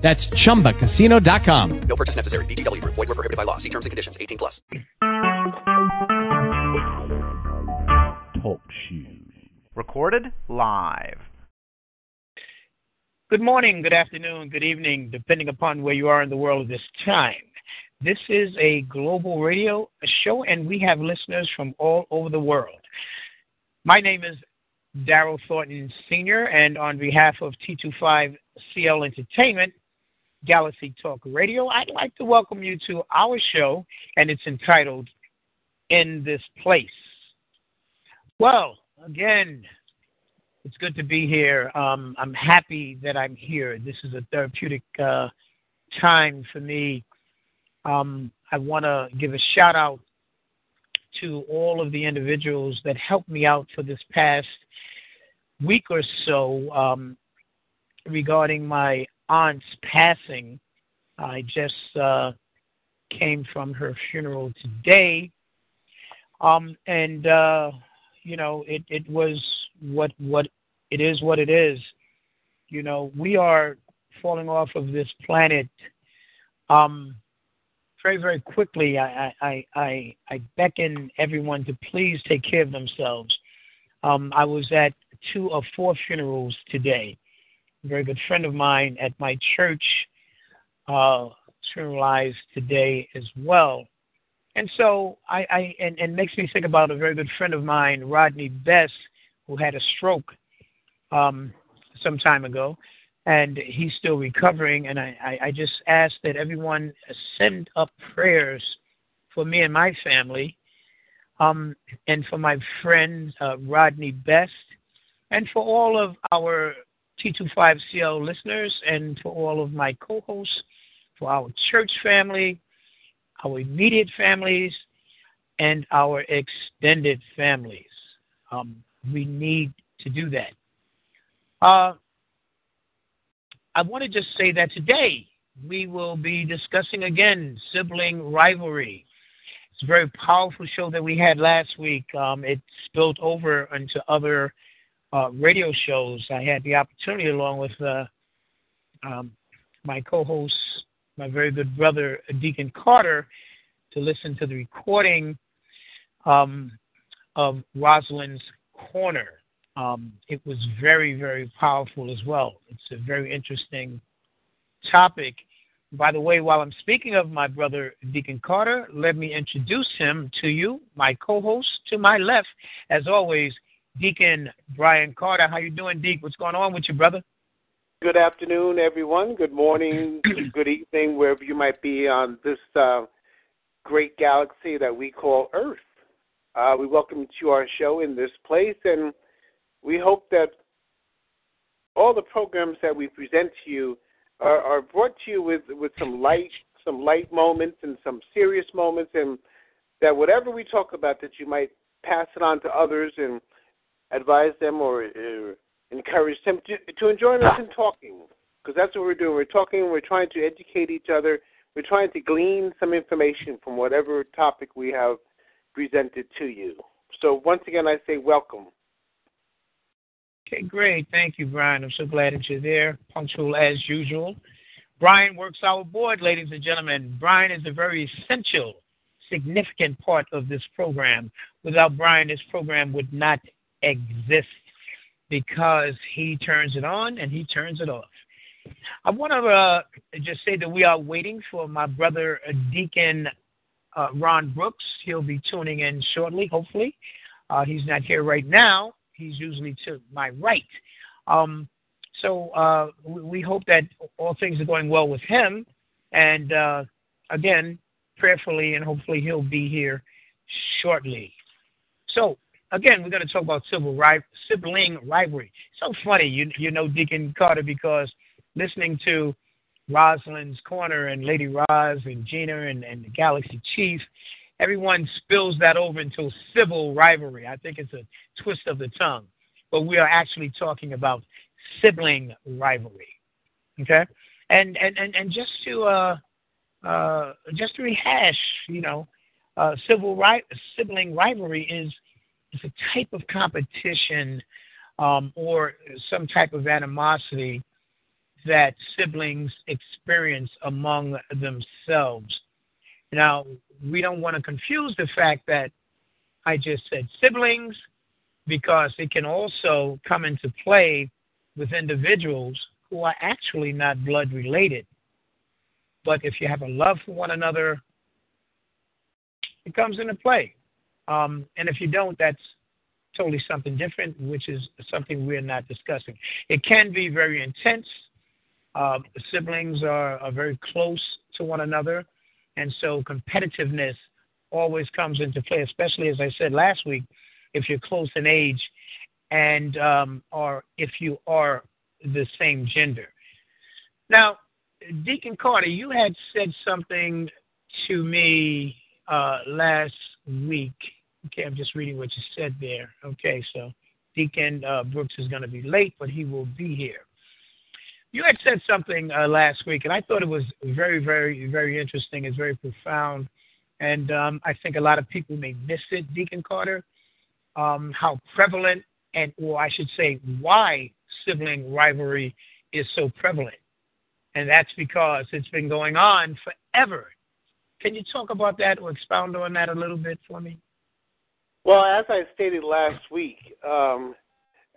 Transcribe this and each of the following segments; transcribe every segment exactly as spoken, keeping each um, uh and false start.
That's chumba casino dot com. No purchase necessary. V G W Group. Void where prohibited by law. See terms and conditions. eighteen plus. Talk shoes. Recorded live. Good morning, good afternoon, good evening, depending upon where you are in the world at this time. This is a global radio show, and we have listeners from all over the world. My name is Daryl Thornton Senior, and on behalf of T twenty-five C L Entertainment, Galaxy Talk Radio, I'd like to welcome you to our show, and it's entitled In This Place. Well, again, it's good to be here. Um, I'm happy that I'm here. This is a therapeutic uh, time for me. Um, I want to give a shout-out to all of the individuals that helped me out for this past week or so um, regarding my aunt's passing. I just uh, came from her funeral today, um, and uh, you know, it, it was what what it is what it is. You know, we are falling off of this planet um, very very quickly. I I, I I beckon everyone to please take care of themselves. Um, I was at two or four funerals today. A very good friend of mine at my church uh, funeralized today as well. And so I, I and, and makes me think about a very good friend of mine, Rodney Best, who had a stroke um, some time ago, and he's still recovering. And I, I, I just ask that everyone send up prayers for me and my family um, and for my friend uh, Rodney Best and for all of our T twenty-five C L listeners and for all of my co-hosts, for our church family, our immediate families, and our extended families. Um, we need to do that. Uh, I want to just say that today we will be discussing again sibling rivalry. It's a very powerful show that we had last week. Um, it spilled over into other Uh, radio shows. I had the opportunity, along with uh, um, my co-host, my very good brother, Deacon Carter, to listen to the recording um, of Rosalind's Corner. Um, it was very, very powerful as well. It's a very interesting topic. By the way, while I'm speaking of my brother, Deacon Carter, let me introduce him to you, my co-host to my left, as always, Deacon Brian Carter. How you doing, Deacon? What's going on with you, brother? Good afternoon, everyone. Good morning, good evening, wherever you might be on this uh, great galaxy that we call Earth. Uh, we welcome you to our show In This Place, and we hope that all the programs that we present to you are, are brought to you with, with some light, some light moments and some serious moments, and that whatever we talk about, that you might pass it on to others and advise them or uh, encourage them to, to enjoin us in talking, because that's what we're doing. We're talking, we're trying to educate each other, we're trying to glean some information from whatever topic we have presented to you. So once again, I say welcome. Okay, great. Thank you, Brian. I'm so glad that you're there, punctual as usual. Brian works our board, ladies and gentlemen. Brian is a very essential, significant part of this program. Without Brian, this program would not exist, because he turns it on and he turns it off. I want to uh, just say that we are waiting for my brother Deacon uh, Ron Brooks. He'll be tuning in shortly, hopefully. Uh, he's not here right now. He's usually to my right. Um, so uh, we, we hope that all things are going well with him. And uh, again, prayerfully, and hopefully he'll be here shortly. So, again, we're going to talk about civil ri- sibling rivalry. So funny, you you know, Deacon Carter, because listening to Rosalind's Corner and Lady Roz and Gina and, and the Galaxy Chief, everyone spills that over into civil rivalry. I think it's a twist of the tongue, but we are actually talking about sibling rivalry, okay? And and, and, and just to uh, uh, just to rehash, you know, uh, civil ri- sibling rivalry is is a type of competition um, or some type of animosity that siblings experience among themselves. Now, we don't want to confuse the fact that I just said siblings, because it can also come into play with individuals who are actually not blood related. But if you have a love for one another, it comes into play. Um, and if you don't, that's totally something different, which is something we're not discussing. It can be very intense. Uh, siblings are, are very close to one another, and so competitiveness always comes into play, especially, as I said last week, if you're close in age and um, or if you are the same gender. Now, Deacon Carter, you had said something to me uh, last week. Okay, I'm just reading what you said there. Okay, so Deacon uh, Brooks is going to be late, but he will be here. You had said something uh, last week, and I thought it was very, very, very interesting. It's very profound, and um, I think a lot of people may miss it, Deacon Carter, um, how prevalent and, or I should say, why sibling rivalry is so prevalent, and that's because it's been going on forever. Can you talk about that or expound on that a little bit for me? Well, as I stated last week, um,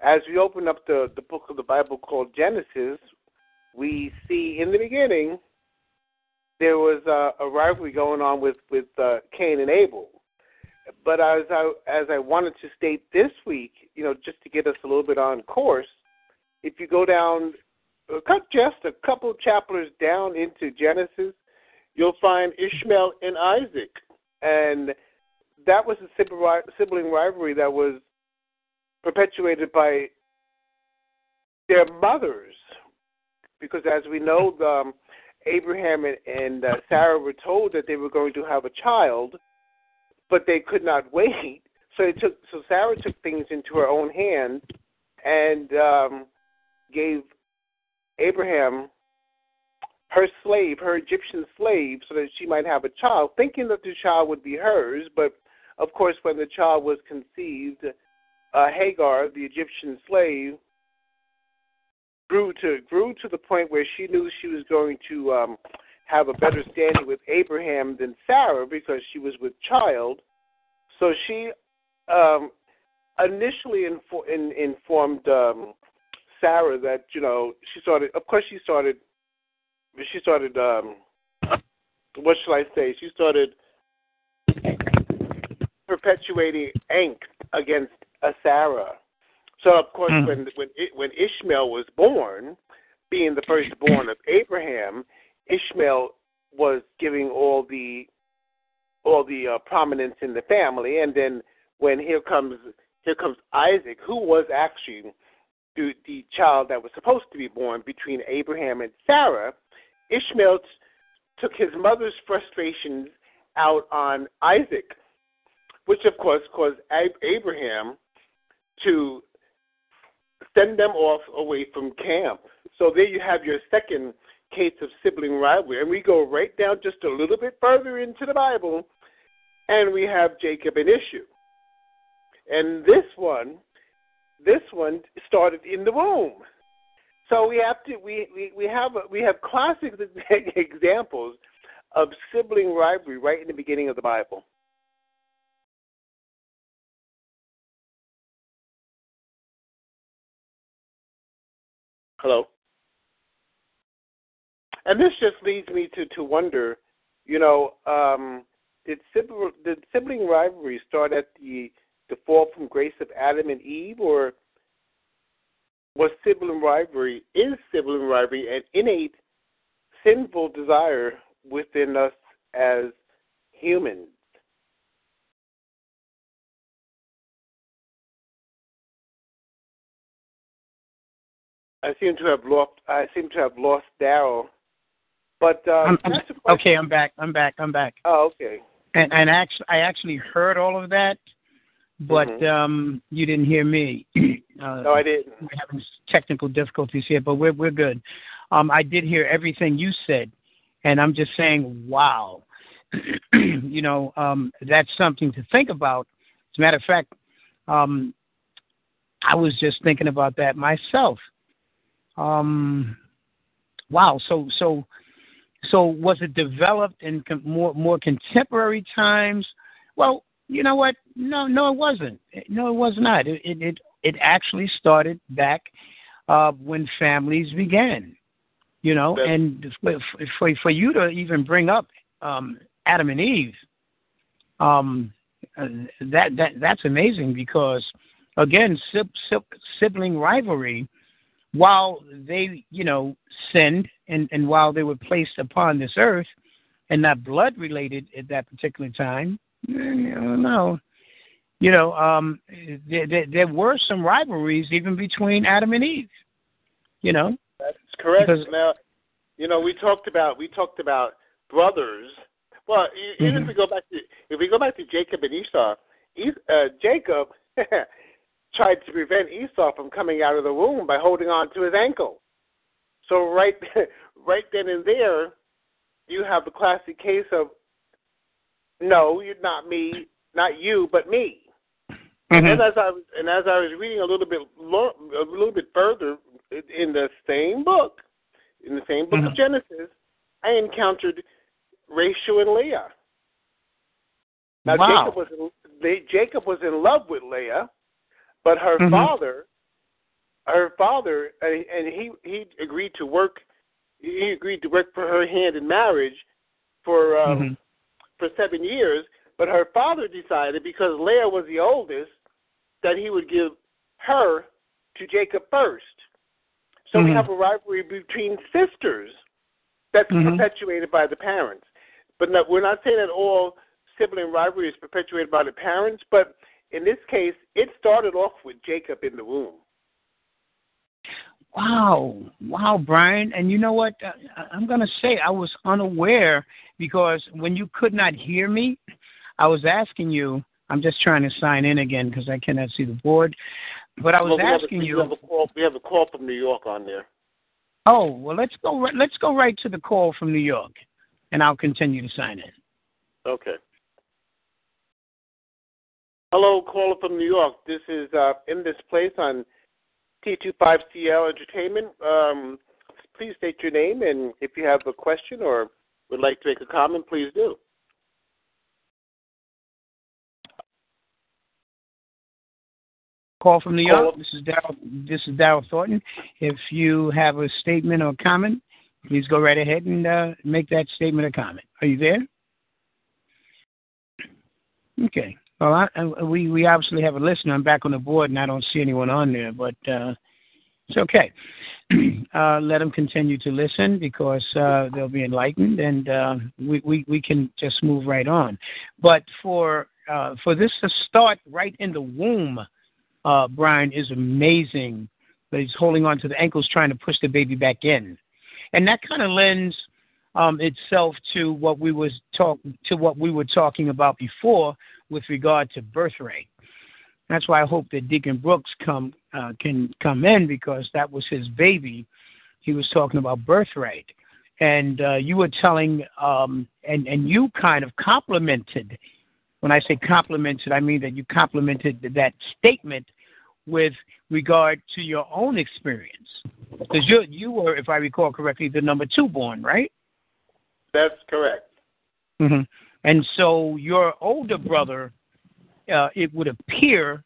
as we open up the, the book of the Bible called Genesis, we see in the beginning there was a, a rivalry going on with, with uh, Cain and Abel. But as I, as I wanted to state this week, you know, just to get us a little bit on course, if you go down just a couple chapters down into Genesis, you'll find Ishmael and Isaac. And that was a sibling rivalry that was perpetuated by their mothers, because as we know, um, Abraham and, and uh, Sarah were told that they were going to have a child, but they could not wait. So they took, so Sarah took things into her own hand and um, gave Abraham her slave, her Egyptian slave, so that she might have a child, thinking that the child would be hers. But of course, when the child was conceived, Uh, Hagar, the Egyptian slave, grew to grew to the point where she knew she was going to um, have a better standing with Abraham than Sarah, because she was with child. So she um, initially infor- in, informed um, Sarah that, you know, she started. Of course, she started. She started. Um, what shall I say? She started perpetuating angst against Sarah. So, of course, mm. when when when Ishmael was born, being the firstborn of Abraham, Ishmael was giving all the all the uh, prominence in the family. And then when here comes here comes Isaac, who was actually the, the child that was supposed to be born between Abraham and Sarah, Ishmael t- took his mother's frustrations out on Isaac, which, of course, caused Ab- Abraham to send them off away from camp. So there you have your second case of sibling rivalry. And we go right down just a little bit further into the Bible, and we have Jacob and Issue. And this one, this one started in the womb. So we have to we, we, we have we have classic examples of sibling rivalry right in the beginning of the Bible. Hello. And this just leads me to, to wonder, you know, um, did, sibling, did sibling rivalry start at the, the fall from grace of Adam and Eve, or was sibling rivalry, is sibling rivalry an innate sinful desire within us as humans? I seem to have lost. I seem to have lost Daryl But uh, I'm, that's a question. Okay, I'm back. I'm back. I'm back. Oh, okay. And, and actually, I actually heard all of that, but mm-hmm. um, you didn't hear me. Uh, no, I didn't. We're having technical difficulties here, but we're we're good. Um, I did hear everything you said, and I'm just saying, wow. You know, um, that's something to think about. As a matter of fact, um, I was just thinking about that myself. Um, wow. So, so, so was it developed in com- more more contemporary times? Well, you know what? No, no, it wasn't. No, it was not. It it it, it actually started back uh, when families began. You know, yeah. And for, for for you to even bring up um, Adam and Eve, um, that that that's amazing because. Again, sibling rivalry, while they, you know, sinned and, and while they were placed upon this earth and not blood-related at that particular time, no, you know, um, there, there, there were some rivalries even between Adam and Eve, you know. That's correct. Because, now, you know, we talked about we talked about brothers. Well, mm-hmm. even if we go back to if we go back to Jacob and Esau, uh, Jacob. tried to prevent Esau from coming out of the womb by holding on to his ankle. So right, right then and there, you have the classic case of, no, you're not me, not you, but me. Mm-hmm. And as I was, and as I was reading a little bit, lo- a little bit further in the same book, in the same book mm-hmm. of Genesis, I encountered Rachel and Leah. Now wow. Jacob was in, Jacob was in love with Leah. But her mm-hmm. father, her father, and, and he, he agreed to work. He agreed to work for her hand in marriage for um, mm-hmm. for seven years. But her father decided because Leah was the oldest that he would give her to Jacob first. So mm-hmm. we have a rivalry between sisters that's mm-hmm. perpetuated by the parents. But no, we're not saying that all sibling rivalry is perpetuated by the parents, but in this case, it started off with Jacob in the womb. Wow. Wow, Brian. And you know what? I'm going to say I was unaware because when you could not hear me, I was asking you. I'm just trying to sign in again because I cannot see the board. But I was well, we asking a, you. We have, a call, we have a call from New York on there. Oh, well, let's go, right, let's go right to the call from New York, and I'll continue to sign in. Okay. Hello, caller from New York. This is uh, In This Place on T twenty-five C L Entertainment. Um, please state your name, and if you have a question or would like to make a comment, please do. Call from New York. Call. This is Daryl. This is Daryl Thornton. If you have a statement or comment, please go right ahead and uh, make that statement or comment. Are you there? Okay. Well, I, I, we, we obviously have a listener. I'm back on the board, and I don't see anyone on there, but uh, it's okay. uh, let them continue to listen because uh, they'll be enlightened, and uh, we, we, we can just move right on. But for uh, for this to start right in the womb, uh, Brian, is amazing. But he's holding on to the ankles, trying to push the baby back in. And that kind of lends um, itself to what we was talk to what we were talking about before, with regard to birth rate. That's why I hope that Deacon Brooks come uh, can come in because that was his baby. He was talking about birth rate. And uh, you were telling, um, and, and you kind of complimented, when I say complimented, I mean that you complimented that statement with regard to your own experience. Because you, you were, if I recall correctly, the number two born, right? That's correct. Mm-hmm. And so your older brother, uh, it would appear,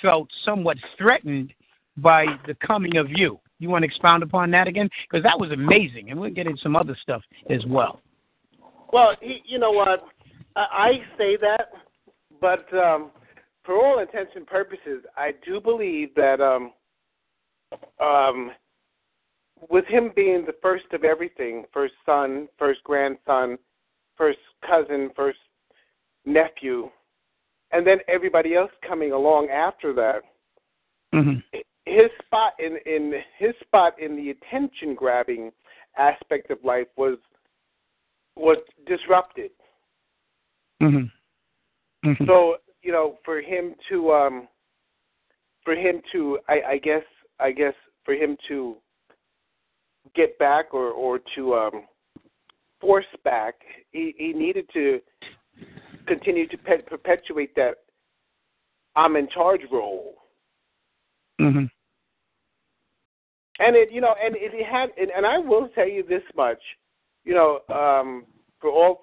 felt somewhat threatened by the coming of you. You want to expound upon that again? Because that was amazing, and we'll get into some other stuff as well. Well, he, you know what? I, I say that, but um, for all intents and purposes, I do believe that um, um, with him being the first of everything, first son, first grandson, first cousin, first nephew, and then everybody else coming along after that. Mm-hmm. His spot in, in his spot in the attention grabbing aspect of life was was disrupted. Mm-hmm. Mm-hmm. So, you know, for him to, um, for him to, I, I guess, I guess, for him to get back or, or to um, force back, he, he needed to continue to pet, perpetuate that I'm in charge role. Mm-hmm. And it, you know, and it had, and, and I will tell you this much, you know, um, for all,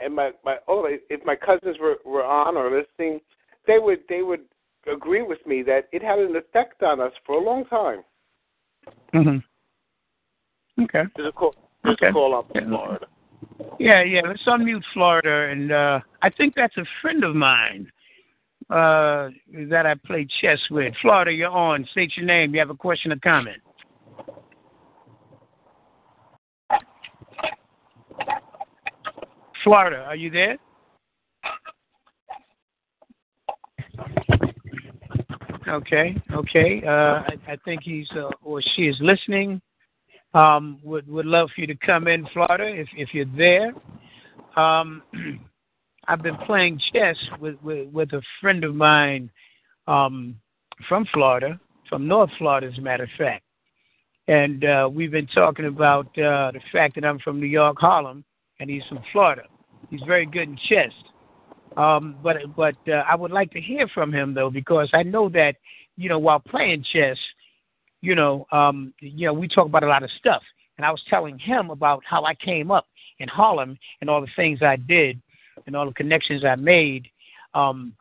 and my, my, oh, if my cousins were, were on or listening, they would, they would agree with me that it had an effect on us for a long time. Mm-hmm. Okay. There's a call, there's okay. a call up in Florida. Yeah, yeah, let's unmute Florida, and uh, I think that's a friend of mine uh, that I play chess with. Florida, you're on. State your name. You have a question or comment. Florida, are you there? Okay, okay. Uh, I, I think he's uh, or she is listening. Um, would would love for you to come in, Florida, if if you're there. Um, I've been playing chess with, with, with a friend of mine um, from Florida, from North Florida, as a matter of fact. And uh, we've been talking about uh, the fact that I'm from New York, Harlem, and he's from Florida. He's very good in chess. Um, but but uh, I would like to hear from him, though, because I know that, you know, while playing chess, you know, um, you know, we talk about a lot of stuff. And I was telling him about how I came up in Harlem and all the things I did and all the connections I made. Um,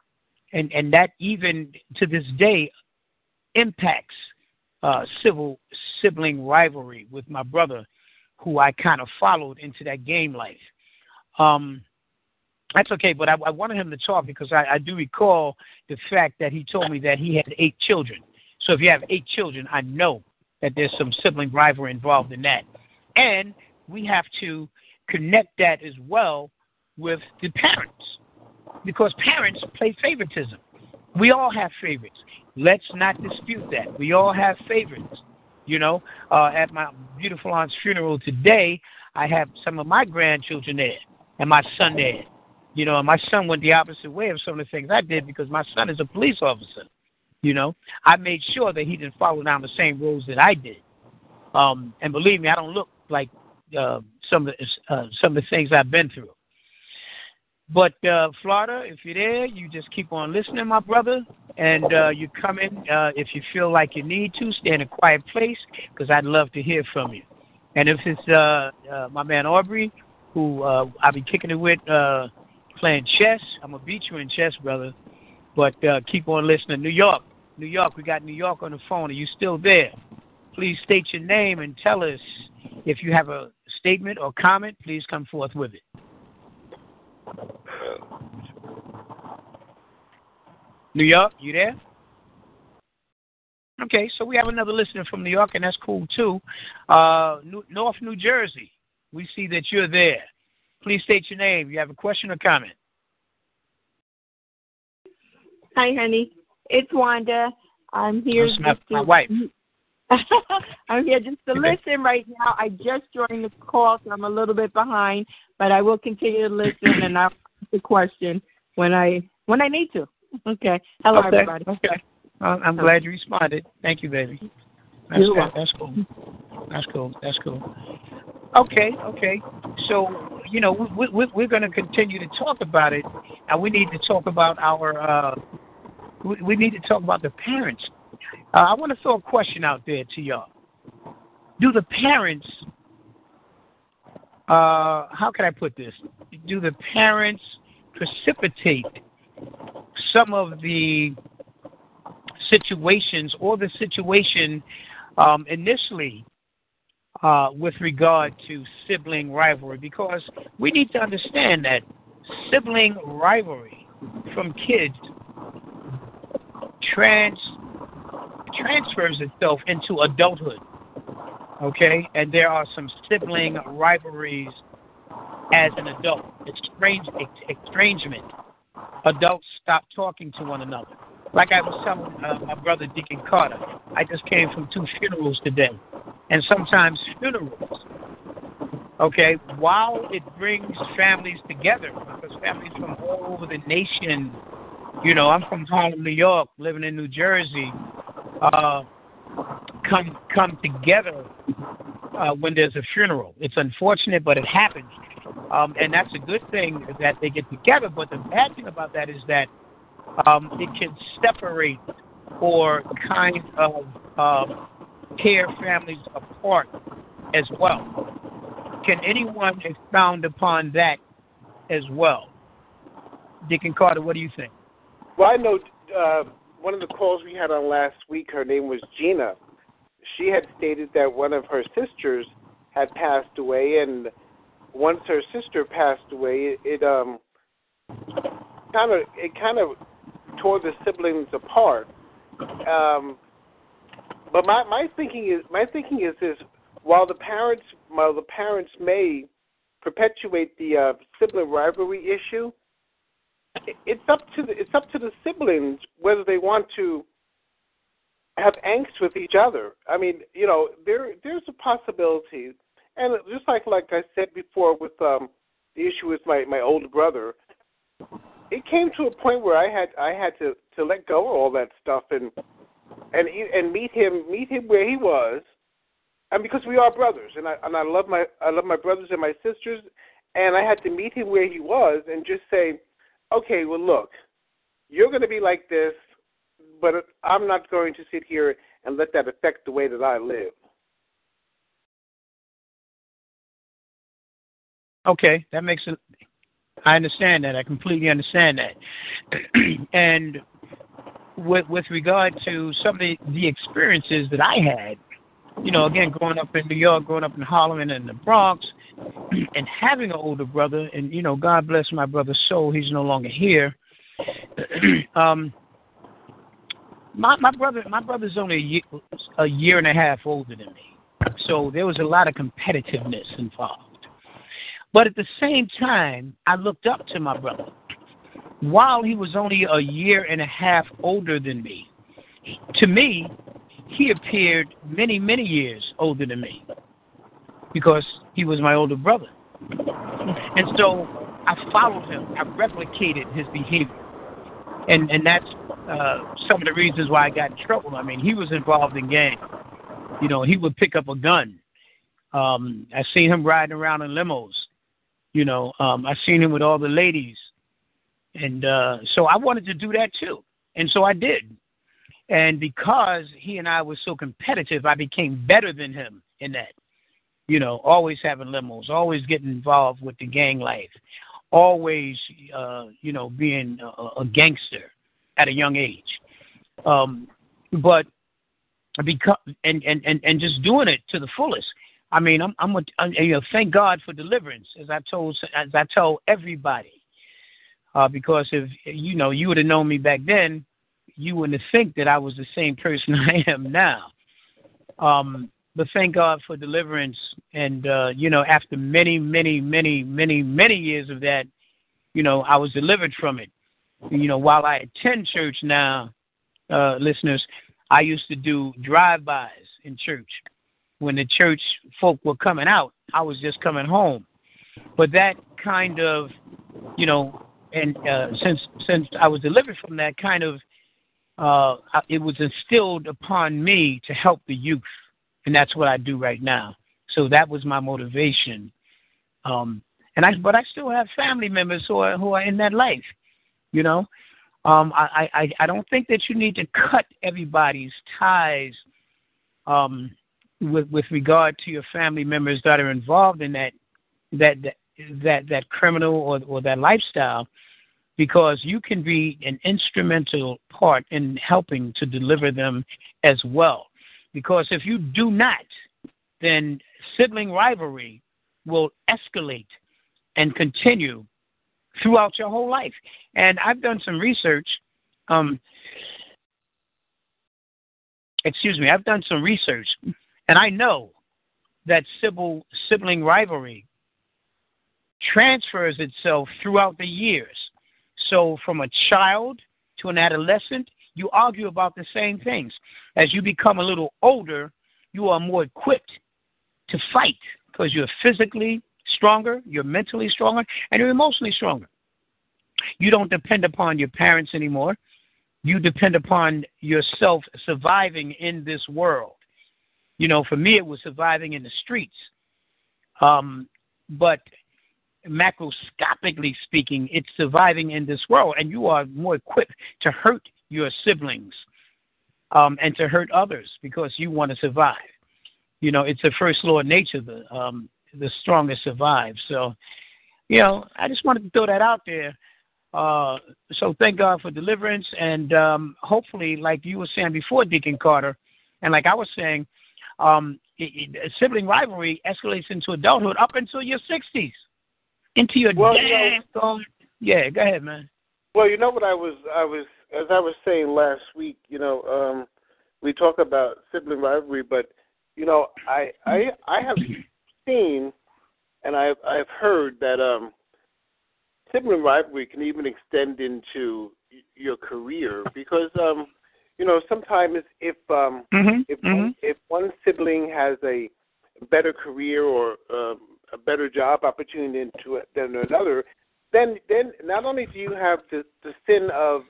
and, and that even to this day impacts uh, civil sibling rivalry with my brother, who I kind of followed into that game life. Um, that's okay, but I, I wanted him to talk because I, I do recall the fact that he told me that he had eight children. So if you have eight children, I know that there's some sibling rivalry involved in that. And we have to connect that as well with the parents, because parents play favoritism. We all have favorites. Let's not dispute that. We all have favorites. You know, uh, at my beautiful aunt's funeral today, I have some of my grandchildren there and my son there. You know, and my son went the opposite way of some of the things I did because my son is a police officer. You know, I made sure that he didn't follow down the same rules that I did. Um, and believe me, I don't look like uh, some of the, uh, some of the things I've been through. But uh, Florida, if you're there, you just keep on listening, my brother, and uh, you come in uh, if you feel like you need to. Stay in a quiet place because I'd love to hear from you. And if it's uh, uh, my man Aubrey, who uh, I'll be kicking it with, uh, playing chess, I'm going to beat you in chess, brother. But uh, keep on listening. New York, New York, we got New York on the phone. Are you still there? Please state your name and tell us if you have a statement or comment. Please come forth with it. New York, you there? Okay, so we have another listener from New York, and that's cool too. Uh, New, North New Jersey, we see that you're there. Please state your name. You have a question or comment? Hi, honey. It's Wanda. I'm here. That's just my, to... my wife. I'm here just to listen right now. I just joined the call, so I'm a little bit behind, but I will continue to listen, and I'll ask the question when I when I need to. Okay. Hello, okay. Everybody. Okay. I'm glad you responded. Thank you, baby. That's cool. Cool. That's cool. That's cool. That's cool. Okay. Okay. So, you know, we, we, we're going to continue to talk about it, and we need to talk about our uh, we, we need to talk about the parents. Uh, I want to throw a question out there to y'all. Do the parents, uh, how can I put this? Do the parents precipitate some of the situations or the situation um, initially uh, with regard to sibling rivalry? Because we need to understand that sibling rivalry from kids trans transfers itself into adulthood, okay? And there are some sibling rivalries as an adult. Estrange, estrangement. Adults stop talking to one another. Like I was telling uh, my brother Deacon Carter, I just came from two funerals today. And sometimes funerals Okay, while it brings families together, because families from all over the nation, you know, I'm from Harlem, New York, living in New Jersey, uh, come come together uh, when there's a funeral. It's unfortunate, but it happens, um, and that's a good thing that they get together. But the bad thing about that is that um, it can separate or kind of uh, tear families apart as well. Can anyone expound upon that as well? Deacon Carter, what do you think? Well, I know uh, one of the calls we had on last week, her name was Gina. She had stated that one of her sisters had passed away, and once her sister passed away, it, it um kind of it kind of tore the siblings apart. Um, but my, my thinking is my thinking is this. While the parents, while the parents may perpetuate the uh, sibling rivalry issue, it's up to the, it's up to the siblings whether they want to have angst with each other. I mean, you know, there there's a possibility, and just like like I said before with um, the issue with my, my older brother, it came to a point where I had I had to, to let go of all that stuff and and and meet him meet him where he was. And because we are brothers, and I and I love my I love my brothers and my sisters, and I had to meet him where he was and just say, okay, well, look, you're going to be like this, but I'm not going to sit here and let that affect the way that I live. Okay, that makes it. I understand that. I completely understand that. And with with regard to some of the, the experiences that I had. You know, again, growing up in New York, growing up in Harlem and in the Bronx, and having an older brother, and, you know, God bless my brother's soul, he's no longer here. um, my my brother, my brother's only a year, a year and a half older than me, so there was a lot of competitiveness involved. But at the same time, I looked up to my brother. While he was only a year and a half older than me, to me, he appeared many, many years older than me because he was my older brother. And so I followed him. I replicated his behavior. And and that's uh, some of the reasons why I got in trouble. I mean, he was involved in gangs. You know, he would pick up a gun. Um, I seen him riding around in limos. You know, um, I seen him with all the ladies. And uh, so I wanted to do that too. And so I did. And because he and I were so competitive, I became better than him in that. You know, always having limos, always getting involved with the gang life, always, uh, you know, being a, a gangster at a young age. Um, but because and, and, and, and just doing it to the fullest. I mean, I'm I'm, a, I'm you know, thank God for deliverance, as I told as I told everybody, uh, because if you know you would have known me back then. You wouldn't think that I was the same person I am now. Um, but thank God for deliverance. And, uh, you know, after many, many, many, many, many years of that, you know, I was delivered from it. You know, while I attend church now, uh, listeners, I used to do drive-bys in church. When the church folk were coming out, I was just coming home. But that kind of, you know, and uh, since since I was delivered from that kind of, Uh, it was instilled upon me to help the youth, and that's what I do right now. So that was my motivation. Um, and I, but I still have family members who are who are in that life. You know, um, I, I I don't think that you need to cut everybody's ties um, with with regard to your family members that are involved in that that that that, that criminal or, or that lifestyle. Because you can be an instrumental part in helping to deliver them as well. Because if you do not, then sibling rivalry will escalate and continue throughout your whole life. And I've done some research. Um, excuse me, I've done some research. And I know that sibling rivalry transfers itself throughout the years. So from a child to an adolescent, you argue about the same things. As you become a little older, you are more equipped to fight because you're physically stronger, you're mentally stronger, and you're emotionally stronger. You don't depend upon your parents anymore. You depend upon yourself surviving in this world. You know, for me, it was surviving in the streets. Um, but macroscopically speaking, it's surviving in this world, and you are more equipped to hurt your siblings um, and to hurt others because you want to survive. You know, it's the first law of nature, the, um, the strongest survive. So, you know, I just wanted to throw that out there. Uh, so thank God for deliverance, and um, hopefully, like you were saying before, Deacon Carter, and like I was saying, um, it, it, sibling rivalry escalates into adulthood up until your sixties, into your well, damn you know, yeah, go ahead, man. Well, you know what I was, I was, as I was saying last week, you know, um, we talk about sibling rivalry, but you know, I, I, I have seen, and I've, I've heard that um, sibling rivalry can even extend into your career because, um, you know, sometimes if um, mm-hmm. if mm-hmm. One, if one sibling has a better career or um, a better job opportunity into it than another, then then not only do you have the, the sin of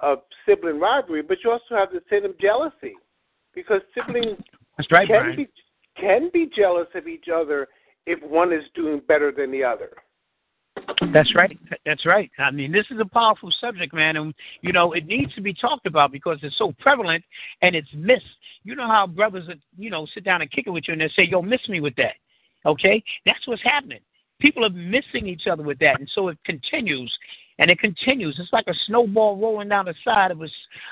of sibling rivalry, but you also have the sin of jealousy, because siblings That's right, can Brian. be can be jealous of each other if one is doing better than the other. That's right. That's right. I mean, this is a powerful subject, man. And, you know, it needs to be talked about because it's so prevalent and it's missed. You know how brothers, you know, sit down and kick it with you and they say, yo, miss me with that. Okay? That's what's happening. People are missing each other with that. And so it continues and it continues. It's like a snowball rolling down the side of a,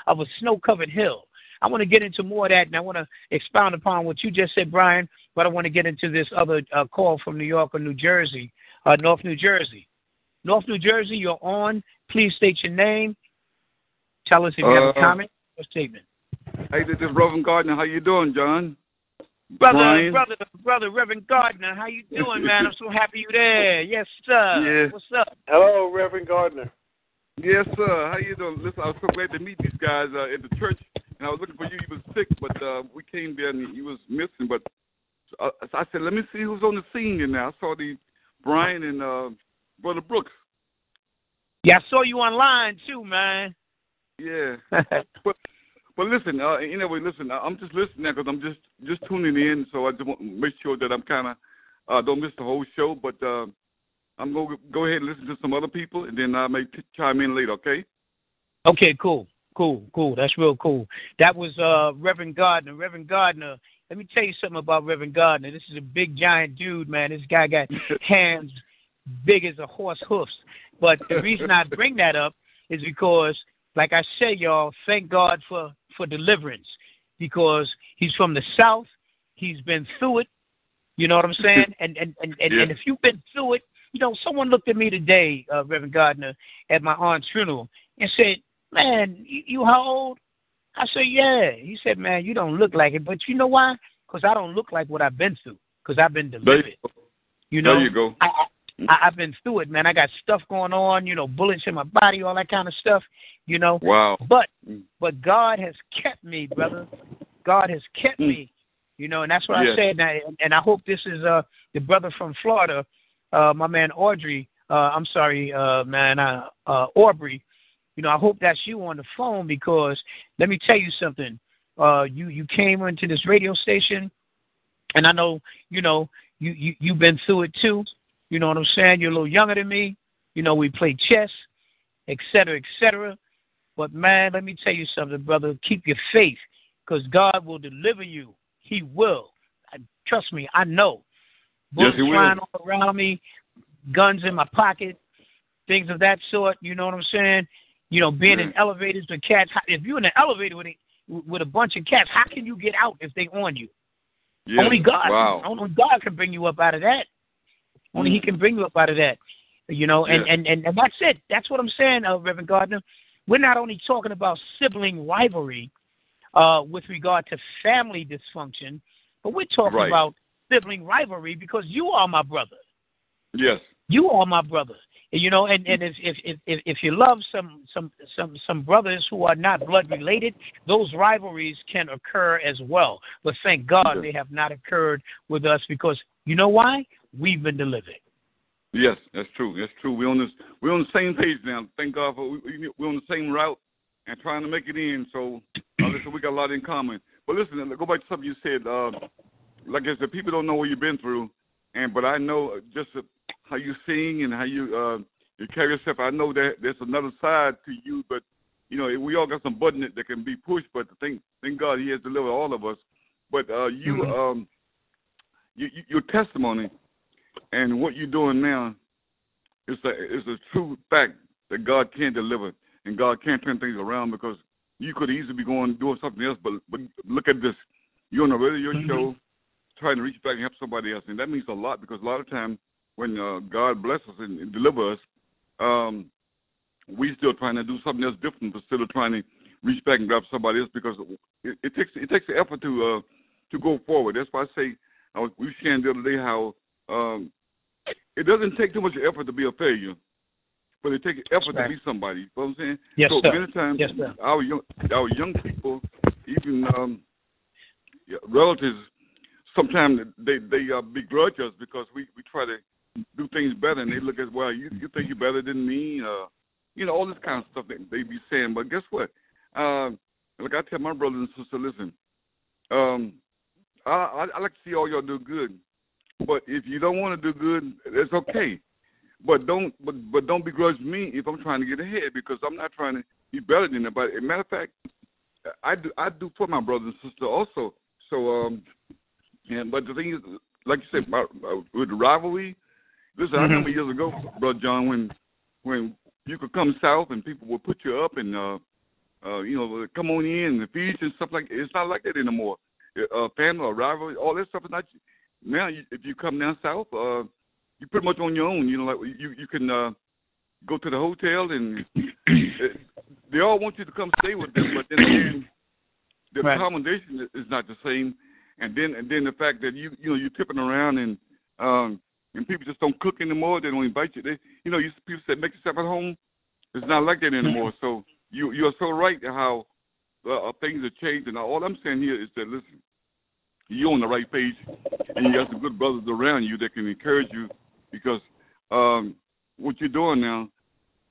of a snow-covered hill. I want to get into more of that, and I want to expound upon what you just said, Brian, but I want to get into this other uh, call from New York or New Jersey, uh, North New Jersey. North New Jersey, you're on. Please state your name. Tell us if you uh, have a comment or statement. Hey, this is Reverend Gardner. How you doing, John? Brother, Brian? brother, brother, Reverend Gardner, how you doing, man? I'm so happy you're there. Yes, sir. Yes. What's up? Hello, Reverend Gardner. Yes, sir. How you doing? Listen, I was so glad to meet these guys uh, at the church. And I was looking for you. You was sick, but uh, we came there and you was missing. But uh, I said, let me see who's on the scene. And I saw the Brian and uh, Brother Brooks. Yeah, I saw you online too, man. Yeah. but but listen, uh, anyway, listen. I'm just listening now because I'm just, just tuning in. So I just want to make sure that I'm kind of uh, don't miss the whole show. But uh, I'm gonna go ahead and listen to some other people, and then I may t- chime in later. Okay. Okay. Cool. Cool, cool. That's real cool. That was uh, Reverend Gardner. Reverend Gardner, let me tell you something about Reverend Gardner. This is a big, giant dude, man. This guy got hands big as a horse hoofs. But the reason I bring that up is because, like I said, y'all, thank God for, for deliverance, because he's from the South. He's been through it. You know what I'm saying? And, and, and, and, yeah. and if you've been through it, you know, someone looked at me today, uh, Reverend Gardner, at my aunt's funeral and said, man, you, you how old? I said, yeah. He said, man, you don't look like it. But you know why? Because I don't look like what I've been through, because I've been delivered. There you know, there you go. I, I, I've been through it, man. I got stuff going on, you know, bullets in my body, all that kind of stuff, you know. Wow. But but God has kept me, brother. God has kept me, you know, and that's what yes. I said. And I, and I hope this is uh, the brother from Florida, uh, my man Audrey. Uh, I'm sorry, uh, man, uh, uh, Aubrey. You know, I hope that's you on the phone, because let me tell you something. Uh, you, you came into this radio station, and I know, you know, you, you, you've been through it too. You know what I'm saying? You're a little younger than me. You know, we play chess, et cetera, et cetera. But, man, let me tell you something, brother. Keep your faith, because God will deliver you. He will. Trust me, I know. Bullets yes, flying all around me, guns in my pocket, things of that sort. You know what I'm saying? You know, being in elevators with cats. If you're in an elevator with a, with a bunch of cats, how can you get out if they on you? Yeah. Only God. Wow. Only God can bring you up out of that. Only mm. He can bring you up out of that. You know, and, yeah. and, and, and that's it. That's what I'm saying, uh, Reverend Gardner. We're not only talking about sibling rivalry uh, with regard to family dysfunction, but we're talking right. about sibling rivalry because you are my brother. Yes. You are my brother. You know, and, and if, if if if you love some some some some brothers who are not blood related, those rivalries can occur as well. But thank God they have not occurred with us, because You know why? We've been delivered. Yes, that's true. That's true. We're on this. We're on the same page now. Thank God for we, we're on the same route and trying to make it in. So uh, listen, we got a lot in common. But listen, go back to something you said. Uh, like I said, people don't know what you've been through, and but I know just how you sing and how you uh, you carry yourself. I know that there's another side to you, but you know we all got some button that can be pushed. But thank thank God He has delivered all of us. But uh, you, mm-hmm. um, you, you, your testimony. And what you're doing now is a, is a true fact that God can deliver and God can turn things around, because you could easily be going doing something else, but but look at this. You're on a radio mm-hmm. show trying to reach back and help somebody else, and that means a lot, because a lot of times when uh, God blesses us and, and delivers us, um, we still trying to do something else different, but still trying to reach back and grab somebody else, because it, it takes it takes the effort to uh, to go forward. That's why I say I was, we were sharing the other day how Um, it doesn't take too much effort to be a failure, but it takes effort right. to be somebody. You know what I'm saying? Yes, so sir. Many times, yes, sir. Our, young, our young people, even um, relatives, sometimes they, they uh, begrudge us because we, we try to do things better, and they look at, well, you, you think you're better than me, uh, you know, all this kind of stuff that they be saying. But guess what? Uh, like I tell my brothers and sisters, listen, um, I, I, I like to see all y'all do good. But if you don't want to do good, it's okay. But don't but, but don't begrudge me if I'm trying to get ahead, because I'm not trying to be better than anybody. As a matter of fact, I do I do for my brothers and sisters also. So um, and but the thing is, like you said, my, my, with the rivalry. Listen, mm-hmm. I remember years ago, Brother John, when when you could come south and people would put you up and uh, uh, you know, come on in and feed you and stuff like that. It's not like that anymore. Uh, family or rivalry, all that stuff is not. Now, if you come down south, uh, you're pretty much on your own. You know, like you you can uh, go to the hotel, and they all want you to come stay with them. But then again, the right. accommodation is not the same, and then and then the fact that you you know you're tipping around, and um, and people just don't cook anymore. They don't invite you. They you know you people say make yourself at home. It's not like that anymore. So you you're so right how uh, things are changing. Now, all I'm saying here is that listen. You're on the right page, and you got some good brothers around you that can encourage you, because um, what you're doing now,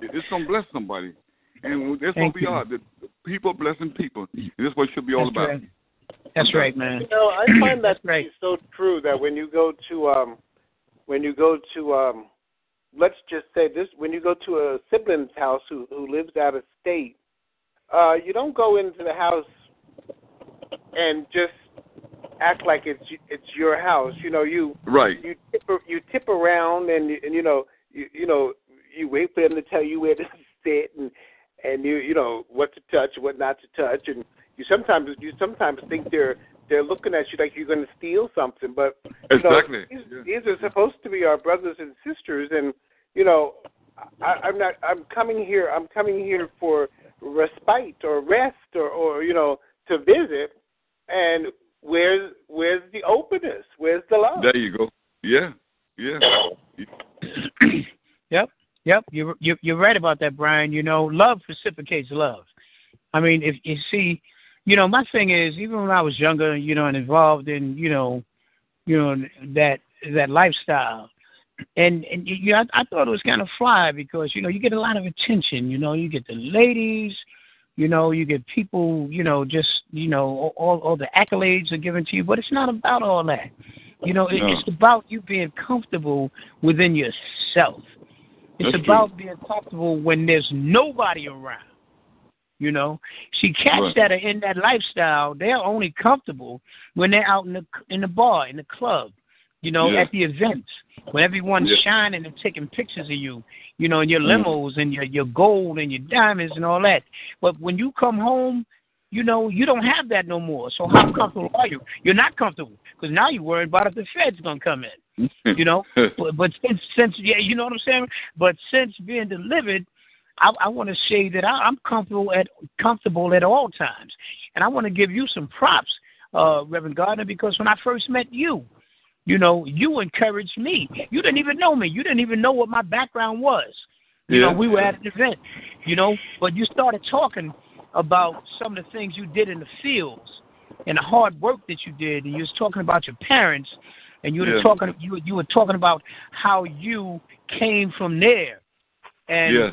it's going to bless somebody. And it's going to be odd. People blessing people, and that's what it should be all that's about. Right. That's right, man. You know, I find that right. to be so true that when you go to, um, when you go to, um, let's just say this, when you go to a sibling's house who, who lives out of state, uh, you don't go into the house and just act like it's it's your house, you know. You right. You tip, you tip around, and and you know you you know you wait for them to tell you where to sit, and and you you know what to touch, what not to touch, and you sometimes you sometimes think they're they're looking at you like you're going to steal something, but you exactly. know, these, yeah. these are supposed to be our brothers and sisters, and you know I, I'm not I'm coming here I'm coming here for respite or rest or or you know to visit, and. Where's where's the openness? Where's the love? There you go. Yeah, yeah. yep, yep. You're, you're you're right about that, Brian. You know, love reciprocates love. I mean, if you see, you know, my thing is, even when I was younger, you know, and involved in, you know, you know that that lifestyle, and and you know, I, I thought it was kind of fly because you know you get a lot of attention. You know, you get the ladies. You know, you get people, you know, just, you know, all, all the accolades are given to you, but it's not about all that. You know, no. It's about you being comfortable within yourself. It's That's about true. Being comfortable when there's nobody around, you know. See, cats right. that are in that lifestyle, they're only comfortable when they're out in the in the bar, in the club, you know, yeah. at the events, when everyone's yeah. shining and taking pictures of you. You know, and your limos and your, your gold and your diamonds and all that. But when you come home, you know, you don't have that no more. So how comfortable are you? You're not comfortable because now you're worried about if the Fed's going to come in, you know. but, but since, since, yeah, you know what I'm saying? But since being delivered, I, I want to say that I, I'm comfortable at comfortable at all times. And I want to give you some props, uh, Reverend Gardner, because when I first met you, you know, you encouraged me. You didn't even know me. You didn't even know what my background was. You yeah. know, we were at an event, you know, but you started talking about some of the things you did in the fields and the hard work that you did. And you was talking about your parents and you were yes. talking you you were talking about how you came from there, and yes.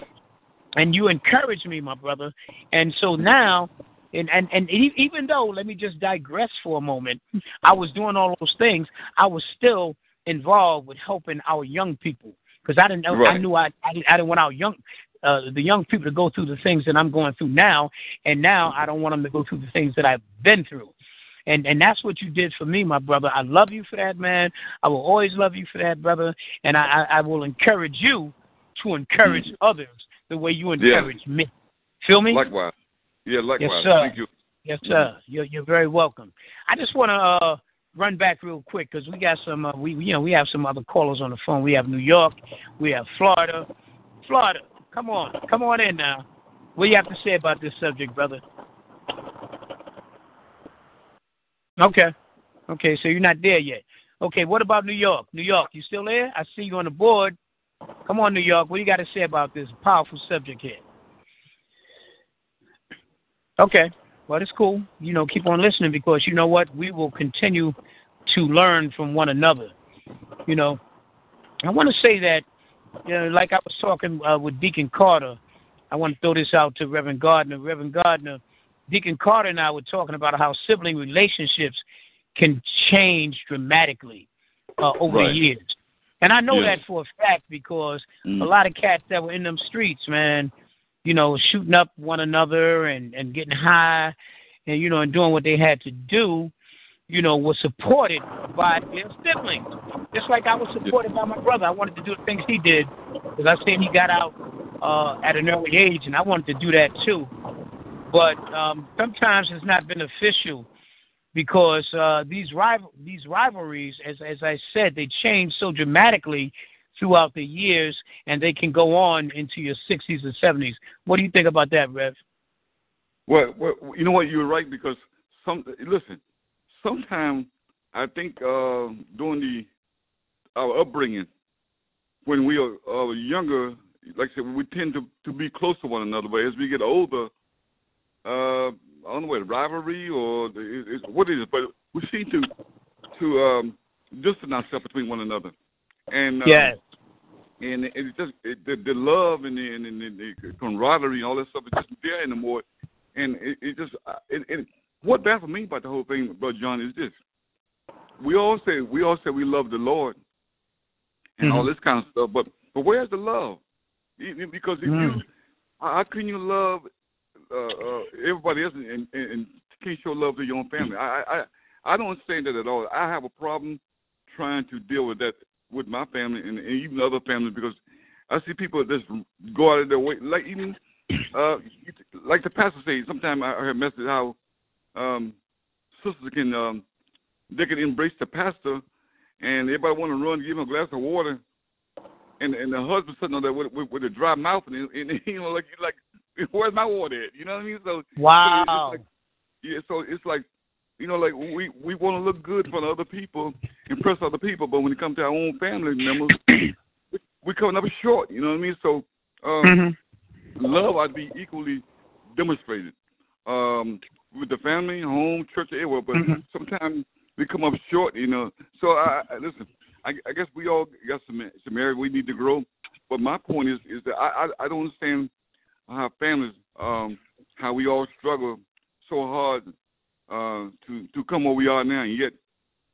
and you encouraged me, my brother. And so now, and, and and even though, let me just digress for a moment, I was doing all those things, I was still involved with helping our young people, because I didn't know right. I knew I I didn't, I didn't want our young Uh, the young people to go through the things that I'm going through now, and now I don't want them to go through the things that I've been through. And and that's what you did for me, my brother. I love you for that, man. I will always love you for that, brother. And I, I, I will encourage you to encourage mm. others the way you encourage yeah. me. Feel me? Likewise. Yeah, likewise. Yes, sir. Thank you. Yes, sir. You're, you're very welcome. I just want to uh, run back real quick, because we got some, uh, we you know, we have some other callers on the phone. We have New York. We have Florida. Florida. Come on, come on in now. What do you have to say about this subject, brother? Okay, okay, so you're not there yet. Okay, what about New York? New York, you still there? I see you on the board. Come on, New York, what do you got to say about this powerful subject here? Okay, well, it's cool. You know, keep on listening, because you know what? We will continue to learn from one another. You know, I want to say that, you know, like I was talking uh, with Deacon Carter, I want to throw this out to Reverend Gardner. Reverend Gardner, Deacon Carter and I were talking about how sibling relationships can change dramatically uh, over right. the years. And I know yes. that for a fact, because mm. a lot of cats that were in them streets, man, you know, shooting up one another and, and getting high and, you know, and doing what they had to do, you know, was supported by their siblings. Just like I was supported by my brother. I wanted to do the things he did, because I seen he got out uh, at an early age, and I wanted to do that too. But um, sometimes it's not beneficial, because uh, these rival these rivalries, as as I said, they change so dramatically throughout the years, and they can go on into your sixties and seventies. What do you think about that, Rev? Well, well you know what, you're right, because some listen. Sometimes I think uh, during the our upbringing, when we are uh, younger, like I said, we tend to, to be close to one another. But as we get older, uh, I don't know what rivalry or it, it, what it is, but we seem to to um, distance ourselves between one another. And uh, yes. and it's just it, the, the love and the, and the, the camaraderie and all that stuff is just there anymore. And it, it just it. it What baffles me about the whole thing, Brother John, is this: we all say we all say we love the Lord and mm-hmm. all this kind of stuff, but but where's the love? Because if mm. you, how can you love uh, uh, everybody else and, and, and can't show love to your own family? I, I I don't understand that at all. I have a problem trying to deal with that with my family and, and even other families, because I see people just go out of their way, like even uh, like the pastor says. Sometimes I heard messages how. Um, sisters can um, they can embrace the pastor, and everybody want to run, give him a glass of water, and and the husband sitting on there with, with, with a dry mouth, and, and you know, like like where's my water at? You know what I mean? So wow, so it's like, yeah. So it's like, you know, like we, we want to look good in front of other people, impress other people, but when it comes to our own family members, we, we're coming up short. You know what I mean? So um, mm-hmm. love ought to be equally demonstrated. Um, with the family, home, church, everywhere, but mm-hmm. sometimes we come up short, you know. So, I, I listen, I, I guess we all got some, some areas we need to grow, but my point is is that I, I, I don't understand how families, um, how we all struggle so hard uh, to, to come where we are now, and yet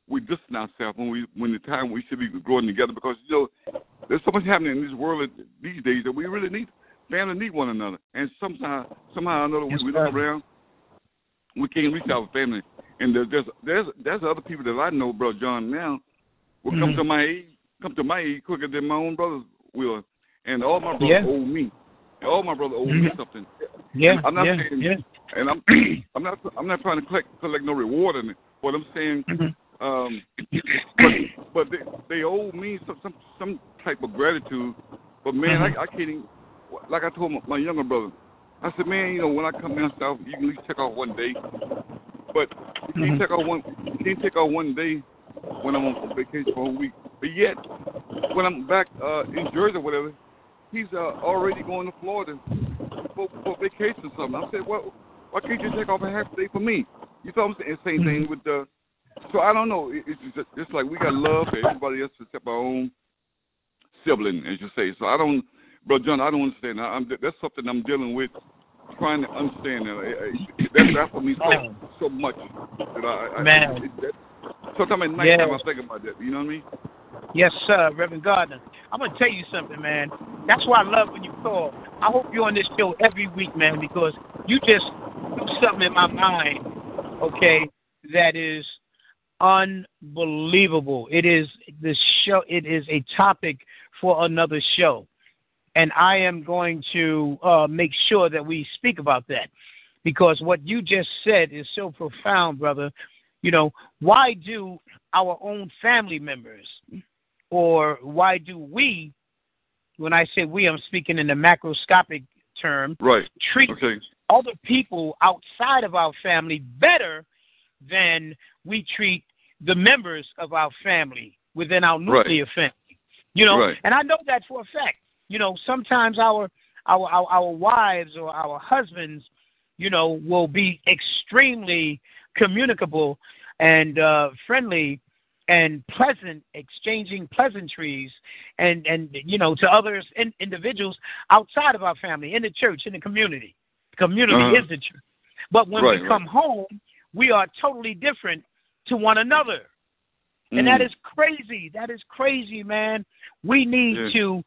we distance ourselves when we when the time we should be growing together, because, you know, there's so much happening in this world these days that we really need family need one another, and somehow, somehow or another, yes, we look around, we can't reach our family, and there's there's there's other people that I know, Brother John, now will mm-hmm. come to my age, come to my age quicker than my own brothers will, and all my brothers yeah. owe me, and all my brothers owe mm-hmm. me something. Yeah, and I'm not yeah, saying, yeah. and I'm I'm not I'm not trying to collect collect no reward in it, but I'm saying, mm-hmm. um, but, but they, they owe me some, some some type of gratitude. But man, mm-hmm. I, I can't even. Like I told my, my younger brother, I said, man, you know, when I come down south, you can at least take off one day. But you can't mm-hmm. take off one, you can't take off one day when I'm on vacation for a week. But yet, when I'm back uh, in Jersey or whatever, he's uh, already going to Florida for, for vacation or something. I said, well, why can't you take off a half day for me? You know what I'm saying? Same thing with the So I don't know. It's just, it's like we got love for everybody else except our own sibling, as you say. So I don't, bro, John. I don't understand. I'm, that's something I'm dealing with, trying to understand. That's baffled me so so much that I, Man. I it, that, sometimes at nighttime yeah. I think about that. You know what I mean? Yes, sir, Reverend Gardner. I'm going to tell you something, man. That's why I love when you call. I hope you're on this show every week, man, because you just do something in my mind, okay, that is unbelievable. It is the show. It is a topic for another show, and I am going to uh, make sure that we speak about that, because what you just said is so profound, brother. You know, why do our own family members, or why do we, when I say we, I'm speaking in the macroscopic term, right, treat okay. other people outside of our family better than we treat the members of our family within our nuclear right. family? You know, right. and I know that for a fact. You know, sometimes our our our, our wives or our husbands, you know, will be extremely communicable and uh, friendly and pleasant, exchanging pleasantries and, and you know, to others, in, individuals outside of our family, in the church, in the community. The community uh-huh. is the church. But when right, we come right. home, we are totally different to one another. Mm. And that is crazy. That is crazy, man. We need yeah. to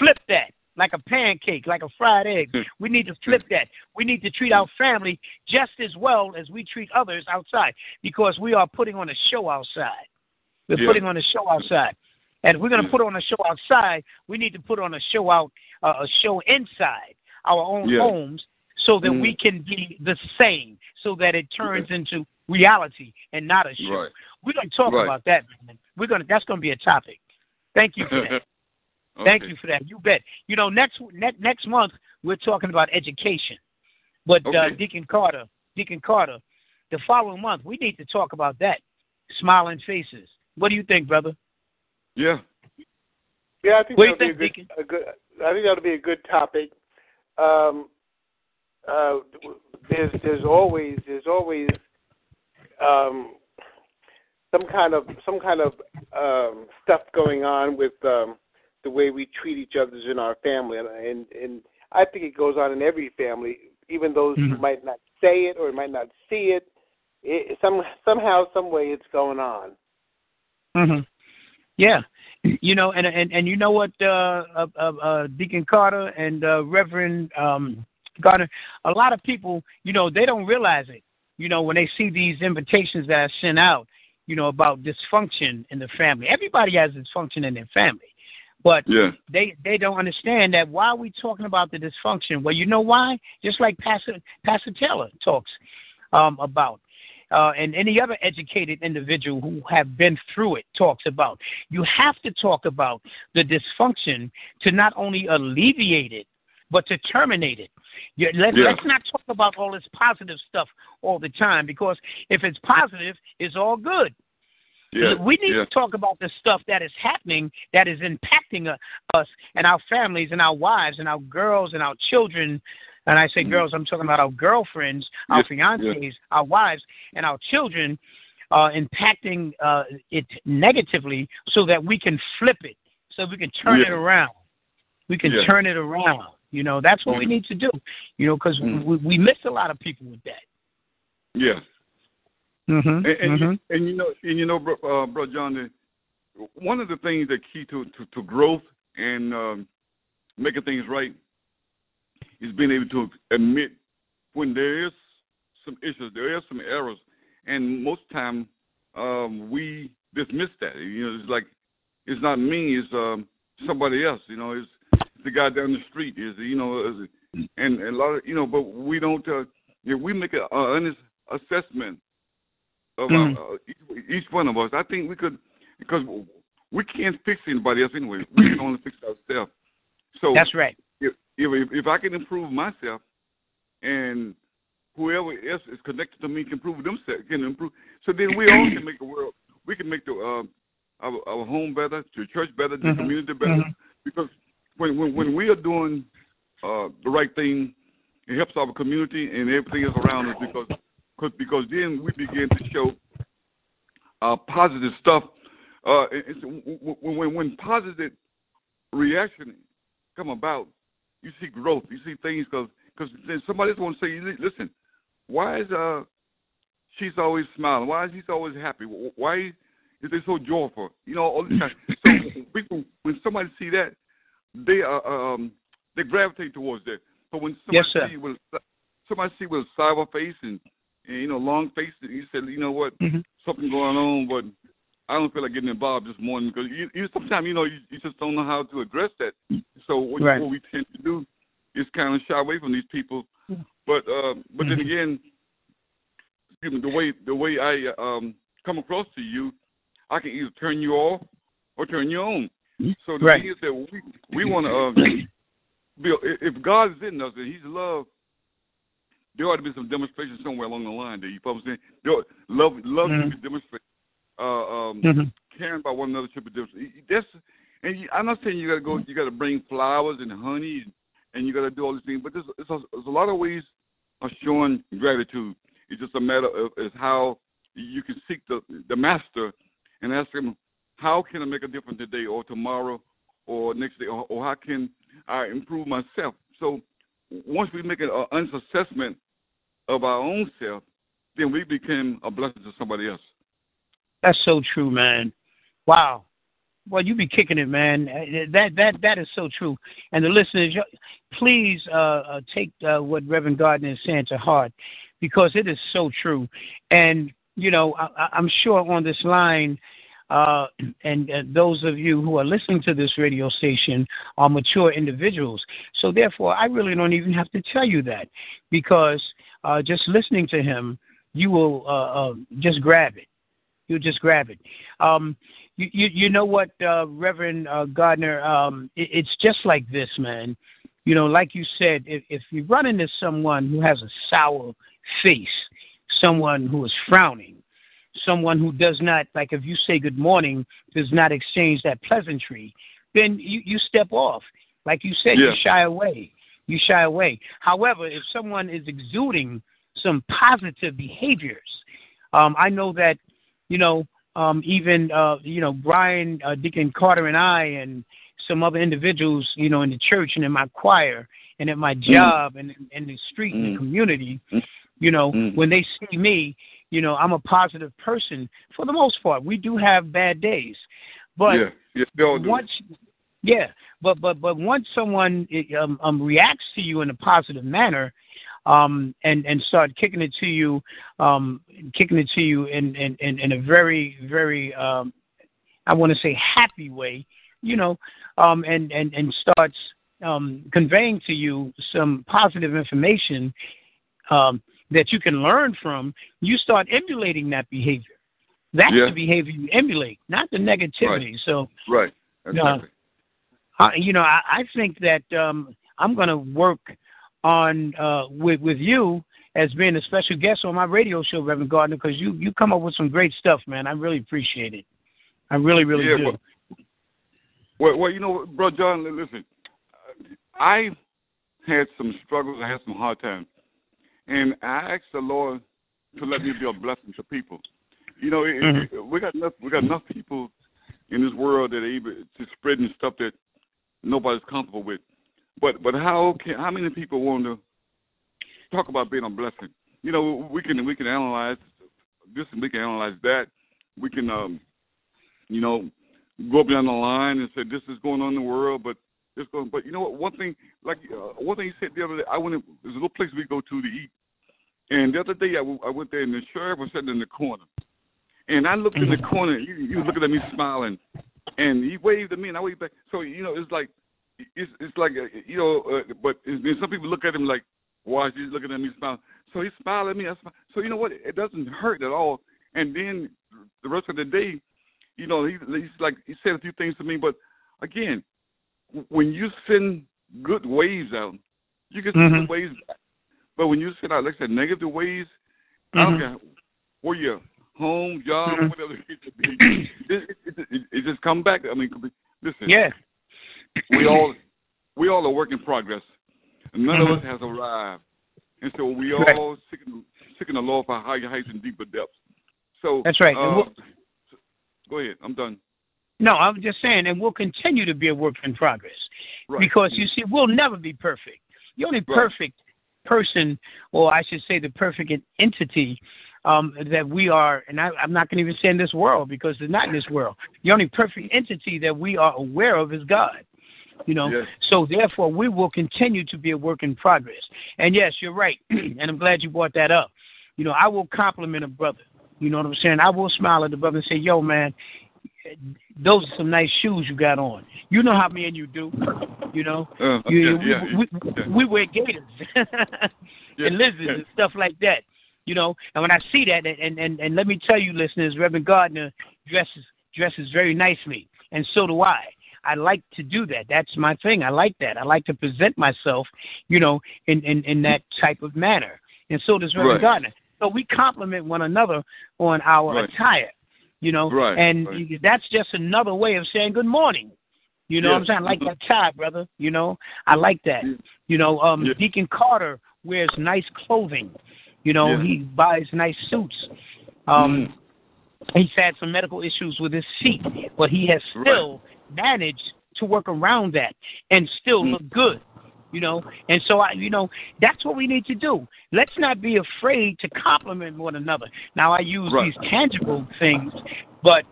flip that. Like a pancake, like a fried egg. We need to flip that. We need to treat our family just as well as we treat others outside, because we are putting on a show outside. We're yeah. putting on a show outside. And if we're going to put on a show outside, we need to put on a show out, uh, a show inside our own yeah. homes, so that mm. we can be the same, so that it turns okay. into reality and not a show. Right. We're going to talk right. about that, man. We're going to, that's going to be a topic. Thank you for that. Okay. Thank you for that. You bet. You know, next ne- next month we're talking about education, but okay. uh, Deacon Carter, Deacon Carter, the following month we need to talk about that. Smiling faces. What do you think, brother? Yeah. Yeah, I think that'll be a good, a good. I think that'll be a good topic. Um, uh, there's there's always there's always um, some kind of some kind of um, stuff going on with. Um, the way we treat each other in our family, and and, and I think it goes on in every family, even those mm-hmm. who might not say it or might not see it. it some somehow, some way, it's going on. Mm-hmm. Yeah, you know, and and, and you know what, uh, uh, uh, Deacon Carter and uh, Reverend um, Gardner, a lot of people, you know, they don't realize it. You know, when they see these invitations that are sent out, you know, about dysfunction in the family. Everybody has dysfunction in their family. But yeah. they, they don't understand that. Why are we talking about the dysfunction? Well, you know why? Just like Pastor, Pastor Taylor talks um, about, uh, and any other educated individual who have been through it talks about. You have to talk about the dysfunction to not only alleviate it, but to terminate it. You, let, yeah. Let's not talk about all this positive stuff all the time, because if it's positive, it's all good. Yeah, we need yeah. to talk about the stuff that is happening, that is impacting us and our families and our wives and our girls and our children. And I say mm-hmm. girls, I'm talking about our girlfriends, our yeah, fiancées, yeah. our wives, and our children, uh, impacting uh, it negatively, so that we can flip it, so we can turn yeah. it around. We can yeah. turn it around. You know, that's what mm-hmm. we need to do, you know, because mm-hmm. we, we miss a lot of people with that. Yeah. Mm-hmm, and, and, mm-hmm. You, and you know, and you know, bro, uh, bro John, one of the things that key to, to, to growth and um, making things right is being able to admit when there is some issues, there is some errors, and most time um, we dismiss that. You know, it's like it's not me, it's um, somebody else. You know, it's, it's the guy down the street. Is you know, it's, and, and a lot of you know, but we don't. Uh, if we make an honest assessment. Of mm-hmm. our, uh, each, each one of us, I think we could, because we can't fix anybody else anyway. We can only fix ourselves. So that's right. If, if if I can improve myself, and whoever else is connected to me can improve themselves, can improve. So then we all can make the world. We can make the uh, our, our home better, the church better, the mm-hmm. community better. Mm-hmm. Because when, when when we are doing uh, the right thing, it helps our community and everything else around us. Because Because then we begin to show uh, positive stuff. Uh, it's, when, when positive reaction come about, you see growth. You see things because then somebody's going to say, listen, why is uh, she's always smiling? Why is he always happy? Why is they so joyful? You know, all the time. So people, when somebody see that, they are, um, they gravitate towards that. But when somebody yes, see with somebody see with a sour face and, and you know long face, you said, you know what, mm-hmm. something going on, but I don't feel like getting involved this morning because you, you sometimes you know you, you just don't know how to address that. So what, right. what we tend to do is kind of shy away from these people. Mm-hmm. But uh, but mm-hmm. then again, excuse me, the way the way I um, come across to you, I can either turn you off or turn you on. So the right. thing is that we, we want to, uh, build, if God is in us and he's love, there ought to be some demonstration somewhere along the line there. You folks saying? Love, love mm-hmm. should be demonstrated. Uh, um, mm-hmm. Caring about one another should be demonstrated. That's, and you, I'm not saying you got to go, you got to bring flowers and honey and, and you got to do all these things, but there's, there's, a, there's a lot of ways of showing gratitude. It's just a matter of is how you can seek the, the master and ask him, how can I make a difference today or tomorrow or next day, or, or how can I improve myself? So once we make an uh, honest assessment of our own self, then we become a blessing to somebody else. That's so true, man. Wow. Well, you be kicking it, man. That that that is so true. And the listeners, please uh, take uh, what Reverend Gardner is saying to heart because it is so true. And, you know, I, I'm sure on this line, Uh, and uh, those of you who are listening to this radio station are mature individuals. So therefore, I really don't even have to tell you that because uh, just listening to him, you will uh, uh, just grab it. You'll just grab it. Um, you, you, you know what, uh, Reverend uh, Gardner, um, it, it's just like this, man. You know, like you said, if, if you run into someone who has a sour face, someone who is frowning, someone who does not, like if you say good morning, does not exchange that pleasantry, then you, you step off. Like you said, yeah. you shy away. You shy away. However, if someone is exuding some positive behaviors, um, I know that, you know, um, even, uh, you know, Brian, uh, Deacon Carter and I and some other individuals, you know, in the church and in my choir and at my job mm. and in the street mm. and the community, you know, mm. when they see me, you know, I'm a positive person for the most part. We do have bad days, but yeah, yeah, they all do. once, yeah, but but but once someone um, um, reacts to you in a positive manner, um, and and start kicking it to you, um, kicking it to you in in, in, in a very very, um, I want to say happy way, you know, um, and and and starts um, conveying to you some positive information. Um, that you can learn from, you start emulating that behavior. That's yeah. the behavior you emulate, not the negativity. Right. So, right. Exactly. Uh, I, you know, I, I think that um, I'm going to work on uh, with with you as being a special guest on my radio show, Reverend Gardner, because you, you come up with some great stuff, man. I really appreciate it. I really, really yeah, do. Well, well, you know, Brother John, listen, I had some struggles. I had some hard times. And I asked the Lord to let me be a blessing to people. You know, it, mm-hmm. it, we got enough we got enough people in this world that are able to spreading stuff that nobody's comfortable with. But but how can how many people want to talk about being a blessing? You know, we can we can analyze this and we can analyze that. We can um, you know, go down the line and say this is going on in the world, but. Going, but you know what? One thing, like uh, one thing you said the other day, I went. To, there's a little place we go to to eat, and the other day I, w- I went there, and the sheriff was sitting in the corner, and I looked in the corner. And he, he was looking at me smiling, and he waved at me, and I waved back. So you know, it's like, it's it's like a, you know, uh, but some people look at him like, why is he looking at me smiling? So he smiled at me. I smiled. So you know what? It doesn't hurt at all. And then the rest of the day, you know, he, he's like he said a few things to me, but again. When you send good waves out, you can send mm-hmm. good waves back. But when you send out, like I said, negative waves, mm-hmm. I don't care where you're home, job, mm-hmm. whatever it is, it, it, it, it just come back. I mean, listen, yeah. we all we all are work in progress. None mm-hmm. of us has arrived. And so we all right. seeking, seeking the Lord for higher heights and deeper depths. So that's right. Uh, Go ahead. I'm done. No, I'm just saying, and we'll continue to be a work in progress. Right. Because, you see, we'll never be perfect. The only right. perfect person, or I should say the perfect entity um, that we are, and I, I'm not going to even say in this world because it's not in this world. The only perfect entity that we are aware of is God. You know, yes. So therefore we will continue to be a work in progress. And yes, you're right. And I'm glad you brought that up. You know, I will compliment a brother. You know what I'm saying? I will smile at the brother and say, yo, man, those are some nice shoes you got on. You know how me and you do. You know, uh, you, yeah, you, yeah, we, yeah. we wear gaiters yeah, and lizards yeah. and stuff like that. You know, and when I see that, and, and, and let me tell you, listeners, Reverend Gardner dresses dresses very nicely, and so do I. I like to do that. That's my thing. I like that. I like to present myself, you know, in, in, in that type of manner. And so does Reverend right. Gardner. So we compliment one another on our right. attire, you know, right. and right. that's just another way of saying good morning. You know yes. what I'm saying? I like that tie, brother. You know, I like that. Yes. You know, um, yes. Deacon Carter wears nice clothing. You know, yes. he buys nice suits. Um, mm. He's had some medical issues with his seat, but he has still right. managed to work around that and still mm. look good, you know. And so, I, you know, that's what we need to do. Let's not be afraid to compliment one another. Now, I use right. these tangible things, but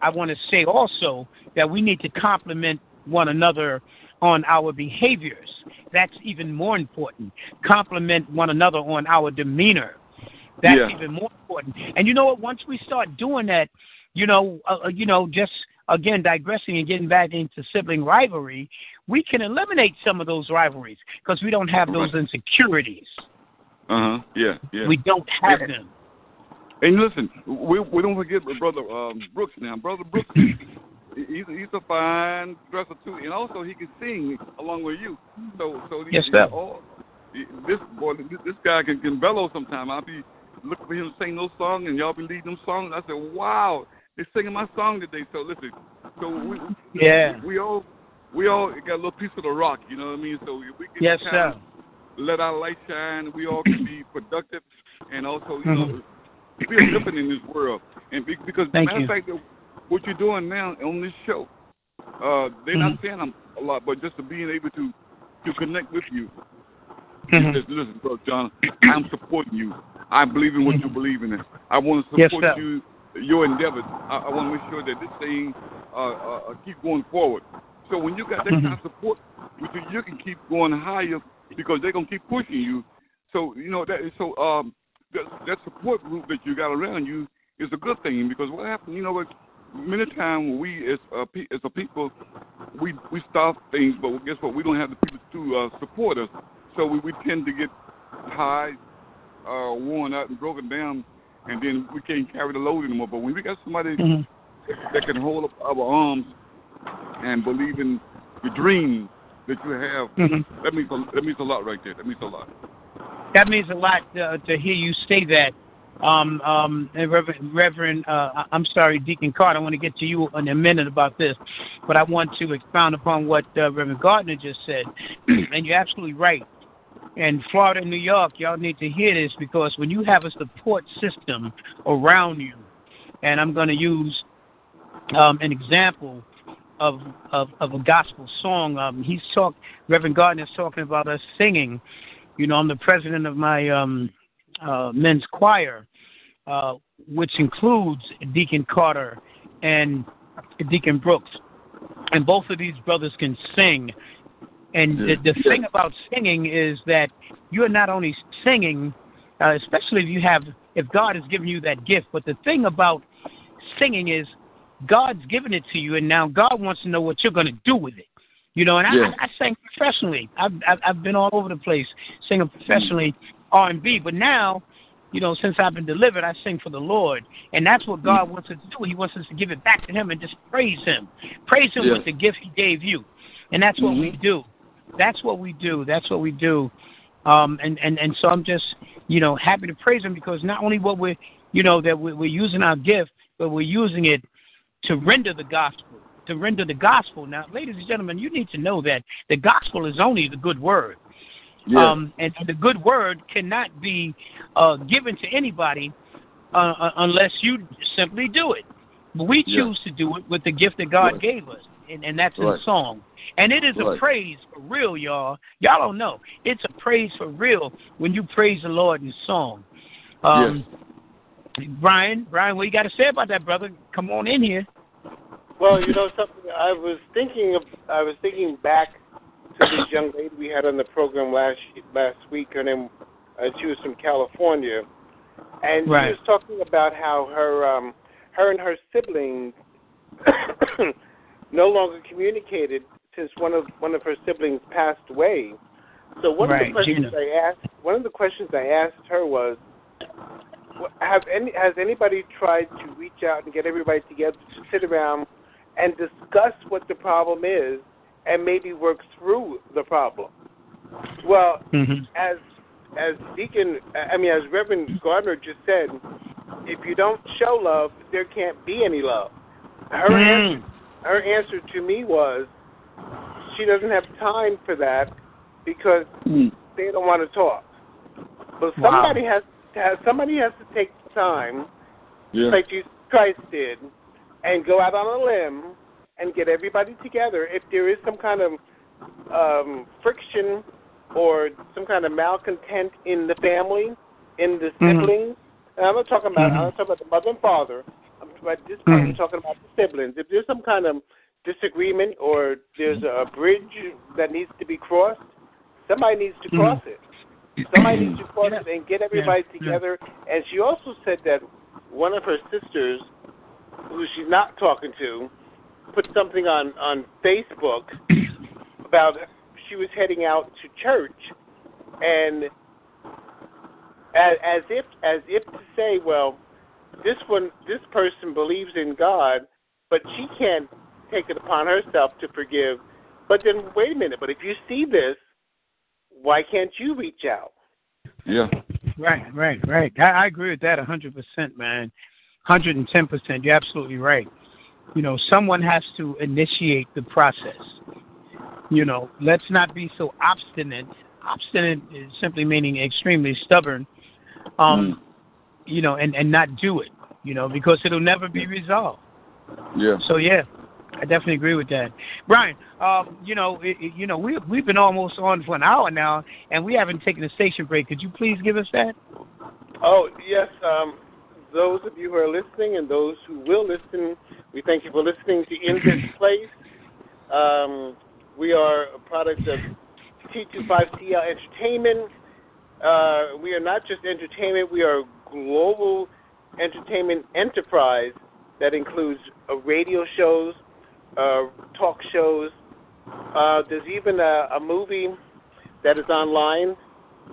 I want to say also that we need to compliment one another on our behaviors. That's even more important. Compliment one another on our demeanor. That's yeah. even more important. And you know what? Once we start doing that, you know, uh, you know, just again, digressing and getting back into sibling rivalry, we can eliminate some of those rivalries because we don't have those right. insecurities. Uh huh. Yeah. Yeah. We don't have yeah. them. And listen, we we don't forget Brother um, Brooks now. Brother Brooks, he's, he's a fine dresser too, and also he can sing along with you. So so yes, he, all, this boy, this guy can, can bellow sometime. I'll be looking for him to sing those songs, and y'all be leading them songs. I said, wow. They're singing my song today, so listen. So we, yeah. we, we all we all got a little piece of the rock, you know what I mean? So if we can yes, sir. let our light shine, we all can be productive and also, you mm-hmm. know, be a different in this world. And be, because, Thank matter of fact, what you're doing now on this show, uh, they're mm-hmm. not saying I'm a lot, but just to being able to, to connect with you. Mm-hmm. Just listen, bro, John, I'm supporting you. I believe in what mm-hmm. you believe in. I want to support yes, you. Your endeavors. I, I want to make sure that this thing uh, uh, keep going forward. So when you got that mm-hmm. kind of support, you can keep going higher because they're gonna keep pushing you. So you know that. So um, that, that support group that you got around you is a good thing because what happened, you know, what many times we as a, as a people, we we stop things, but guess what? We don't have the people to uh, support us. So we, we tend to get tired, uh, worn out, and broken down. And then we can't carry the load anymore. But when we got somebody mm-hmm. that can hold up our arms and believe in the dream that you have, mm-hmm. that means a, that means a lot right there. That means a lot. That means a lot uh, to hear you say that. Um, um, and Reverend, Reverend uh, I'm sorry, Deacon Carter, I want to get to you in a minute about this, but I want to expound upon what uh, Reverend Gardner just said. And you're absolutely right. In Florida and New York, y'all need to hear this because when you have a support system around you, and I'm going to use um, an example of, of of a gospel song. Um, he's talk Reverend Gardner is talking about us singing. You know, I'm the president of my um, uh, men's choir, uh, which includes Deacon Carter and Deacon Brooks, and both of these brothers can sing. And the, the thing about singing is that you're not only singing, uh, especially if you have, if God has given you that gift, but the thing about singing is God's given it to you, and now God wants to know what you're going to do with it. You know, and I, yeah. I, I sang professionally. I've, I've, I've been all over the place singing professionally R and B, but now, you know, since I've been delivered, I sing for the Lord, and that's what God wants us to do. He wants us to give it back to Him and just praise Him. Praise Him yeah. with the gift He gave you, and that's what mm-hmm. we do. That's what we do. That's what we do. Um, and, and, and so I'm just, you know, happy to praise Him because not only what we're, you know, that we're, we're using our gift, but we're using it to render the gospel, to render the gospel. Now, ladies and gentlemen, you need to know that the gospel is only the good word. Yeah. Um, and the good word cannot be uh, given to anybody uh, unless you simply do it. But we choose yeah. to do it with the gift that God right. gave us, and, and that's right. in song. And it is right. a praise for real, y'all. Y'all don't know. It's a praise for real when you praise the Lord in song. Um, yes. Brian, Brian, what you got to say about that, brother? Come on in here. Well, you know something. I was thinking. Of, I was thinking back to this young lady we had on the program last last week, and then uh, she was from California, and right. she was talking about how her um, her and her siblings no longer communicated since one of one of her siblings passed away. So one right, of the questions Gina. I asked one of the questions I asked her was, have any has anybody tried to reach out and get everybody together to sit around and discuss what the problem is and maybe work through the problem? Well, mm-hmm. as as Deacon, I mean, as Reverend Gardner just said, if you don't show love, there can't be any love. Her, mm. answer, her answer to me was she doesn't have time for that because mm. they don't want to talk. But somebody wow. has to have, somebody has to take the time, yeah. like Jesus Christ did, and go out on a limb and get everybody together. If there is some kind of um, friction or some kind of malcontent in the family, in the siblings, mm-hmm. and I'm not talking about mm-hmm. I'm not talking about the mother and father. I'm talking about this part. Mm-hmm. I'm talking about the siblings. If there's some kind of disagreement or there's a bridge that needs to be crossed, somebody needs to cross mm-hmm. it. Somebody needs to cross yeah. it and get everybody yeah. together. Yeah. And she also said that one of her sisters, who she's not talking to, put something on, on Facebook about she was heading out to church, and as, as if as if to say, well, this one this person believes in God, but she can't take it upon herself to forgive. But then wait a minute, but if you see this, why can't you reach out? Yeah. Right, right, right. I, I agree with that one hundred percent, man. one hundred ten percent. You're absolutely right. You know, someone has to initiate the process. You know, let's not be so obstinate. Obstinate is simply meaning extremely stubborn, um, mm. you know, and, and not do it, you know, because it'll never be resolved. Yeah. So, yeah. I definitely agree with that, Brian. Um, you know, it, it, you know, we we've been almost on for an hour now, and we haven't taken a station break. Could you please give us that? Oh yes, um, those of you who are listening and those who will listen, we thank you for listening to In This Place. Um, we are a product of T twenty-five C L Entertainment. Uh, we are not just entertainment; we are a global entertainment enterprise that includes uh, radio shows. Uh, talk shows. Uh, there's even a, a movie that is online.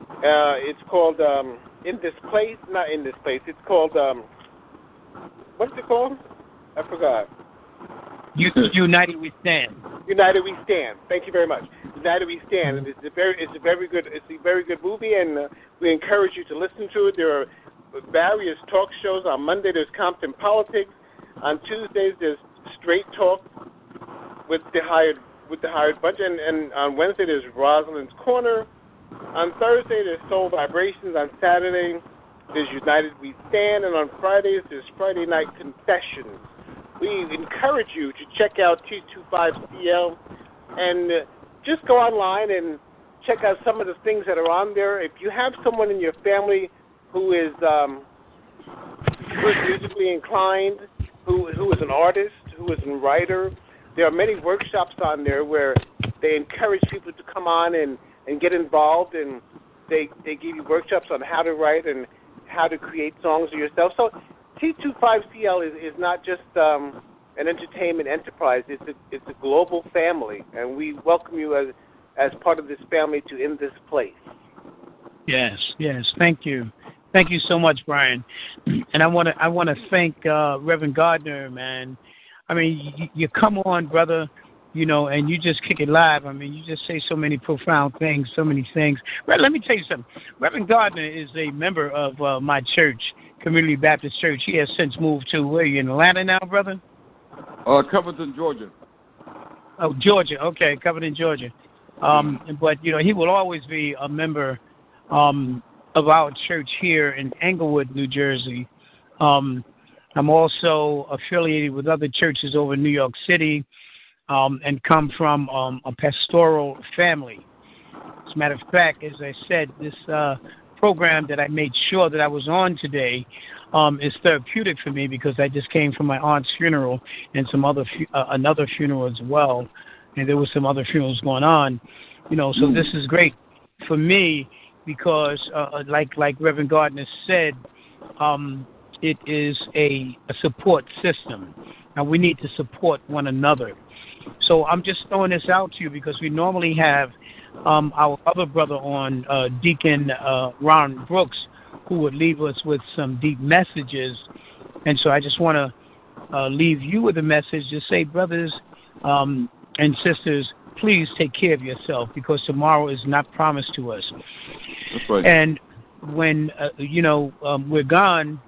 Uh, it's called um, In This Place. Not In This Place. It's called, um, what's it called? I forgot. United We Stand. United We Stand. Thank you very much. United We Stand. And it's a very, it's a very good, it's a very good movie, and uh, we encourage you to listen to it. There are various talk shows. On Monday, there's Compton Politics. On Tuesdays, there's Straight Talk with the hired with the hired bunch, and, and on Wednesday there's Rosalind's Corner. On Thursday there's Soul Vibrations. On Saturday there's United We Stand, and on Fridays there's Friday Night Confessions. We encourage you to check out T twenty-five C L and just go online and check out some of the things that are on there. If you have someone in your family who is um, who is musically inclined, who who is an artist, who is a writer, there are many workshops on there where they encourage people to come on and, and get involved, and they they give you workshops on how to write and how to create songs for yourself. So T twenty-five C L is, is not just um, an entertainment enterprise. It's a, it's a global family, and we welcome you as, as part of this family to In This Place. Yes, yes, thank you. Thank you so much, Brian. And I want to I want to thank uh, Reverend Gardner, man. I mean, you, you come on, brother, you know, and you just kick it live. I mean, you just say so many profound things, so many things. Well, let me tell you something. Reverend Gardner is a member of uh, my church, Community Baptist Church. He has since moved to, where are you, in Atlanta now, brother? Uh, Covington, Georgia. Oh, Georgia. Okay, Covington, Georgia. Um, but, you know, he will always be a member um, of our church here in Englewood, New Jersey. Um I'm also affiliated with other churches over in New York City um, and come from um, a pastoral family. As a matter of fact, as I said, this uh, program that I made sure that I was on today um, is therapeutic for me because I just came from my aunt's funeral and some other fu- uh, another funeral as well, and there was some other funerals going on, you know. So this is great for me because, uh, like like Reverend Gardner said, um, it is a, a support system, and we need to support one another. So I'm just throwing this out to you because we normally have um, our other brother on, uh, Deacon uh, Ron Brooks, who would leave us with some deep messages. And so I just want to uh, leave you with a message to say, brothers um, and sisters, please take care of yourself because tomorrow is not promised to us. That's right. And when, uh, you know, um, we're gone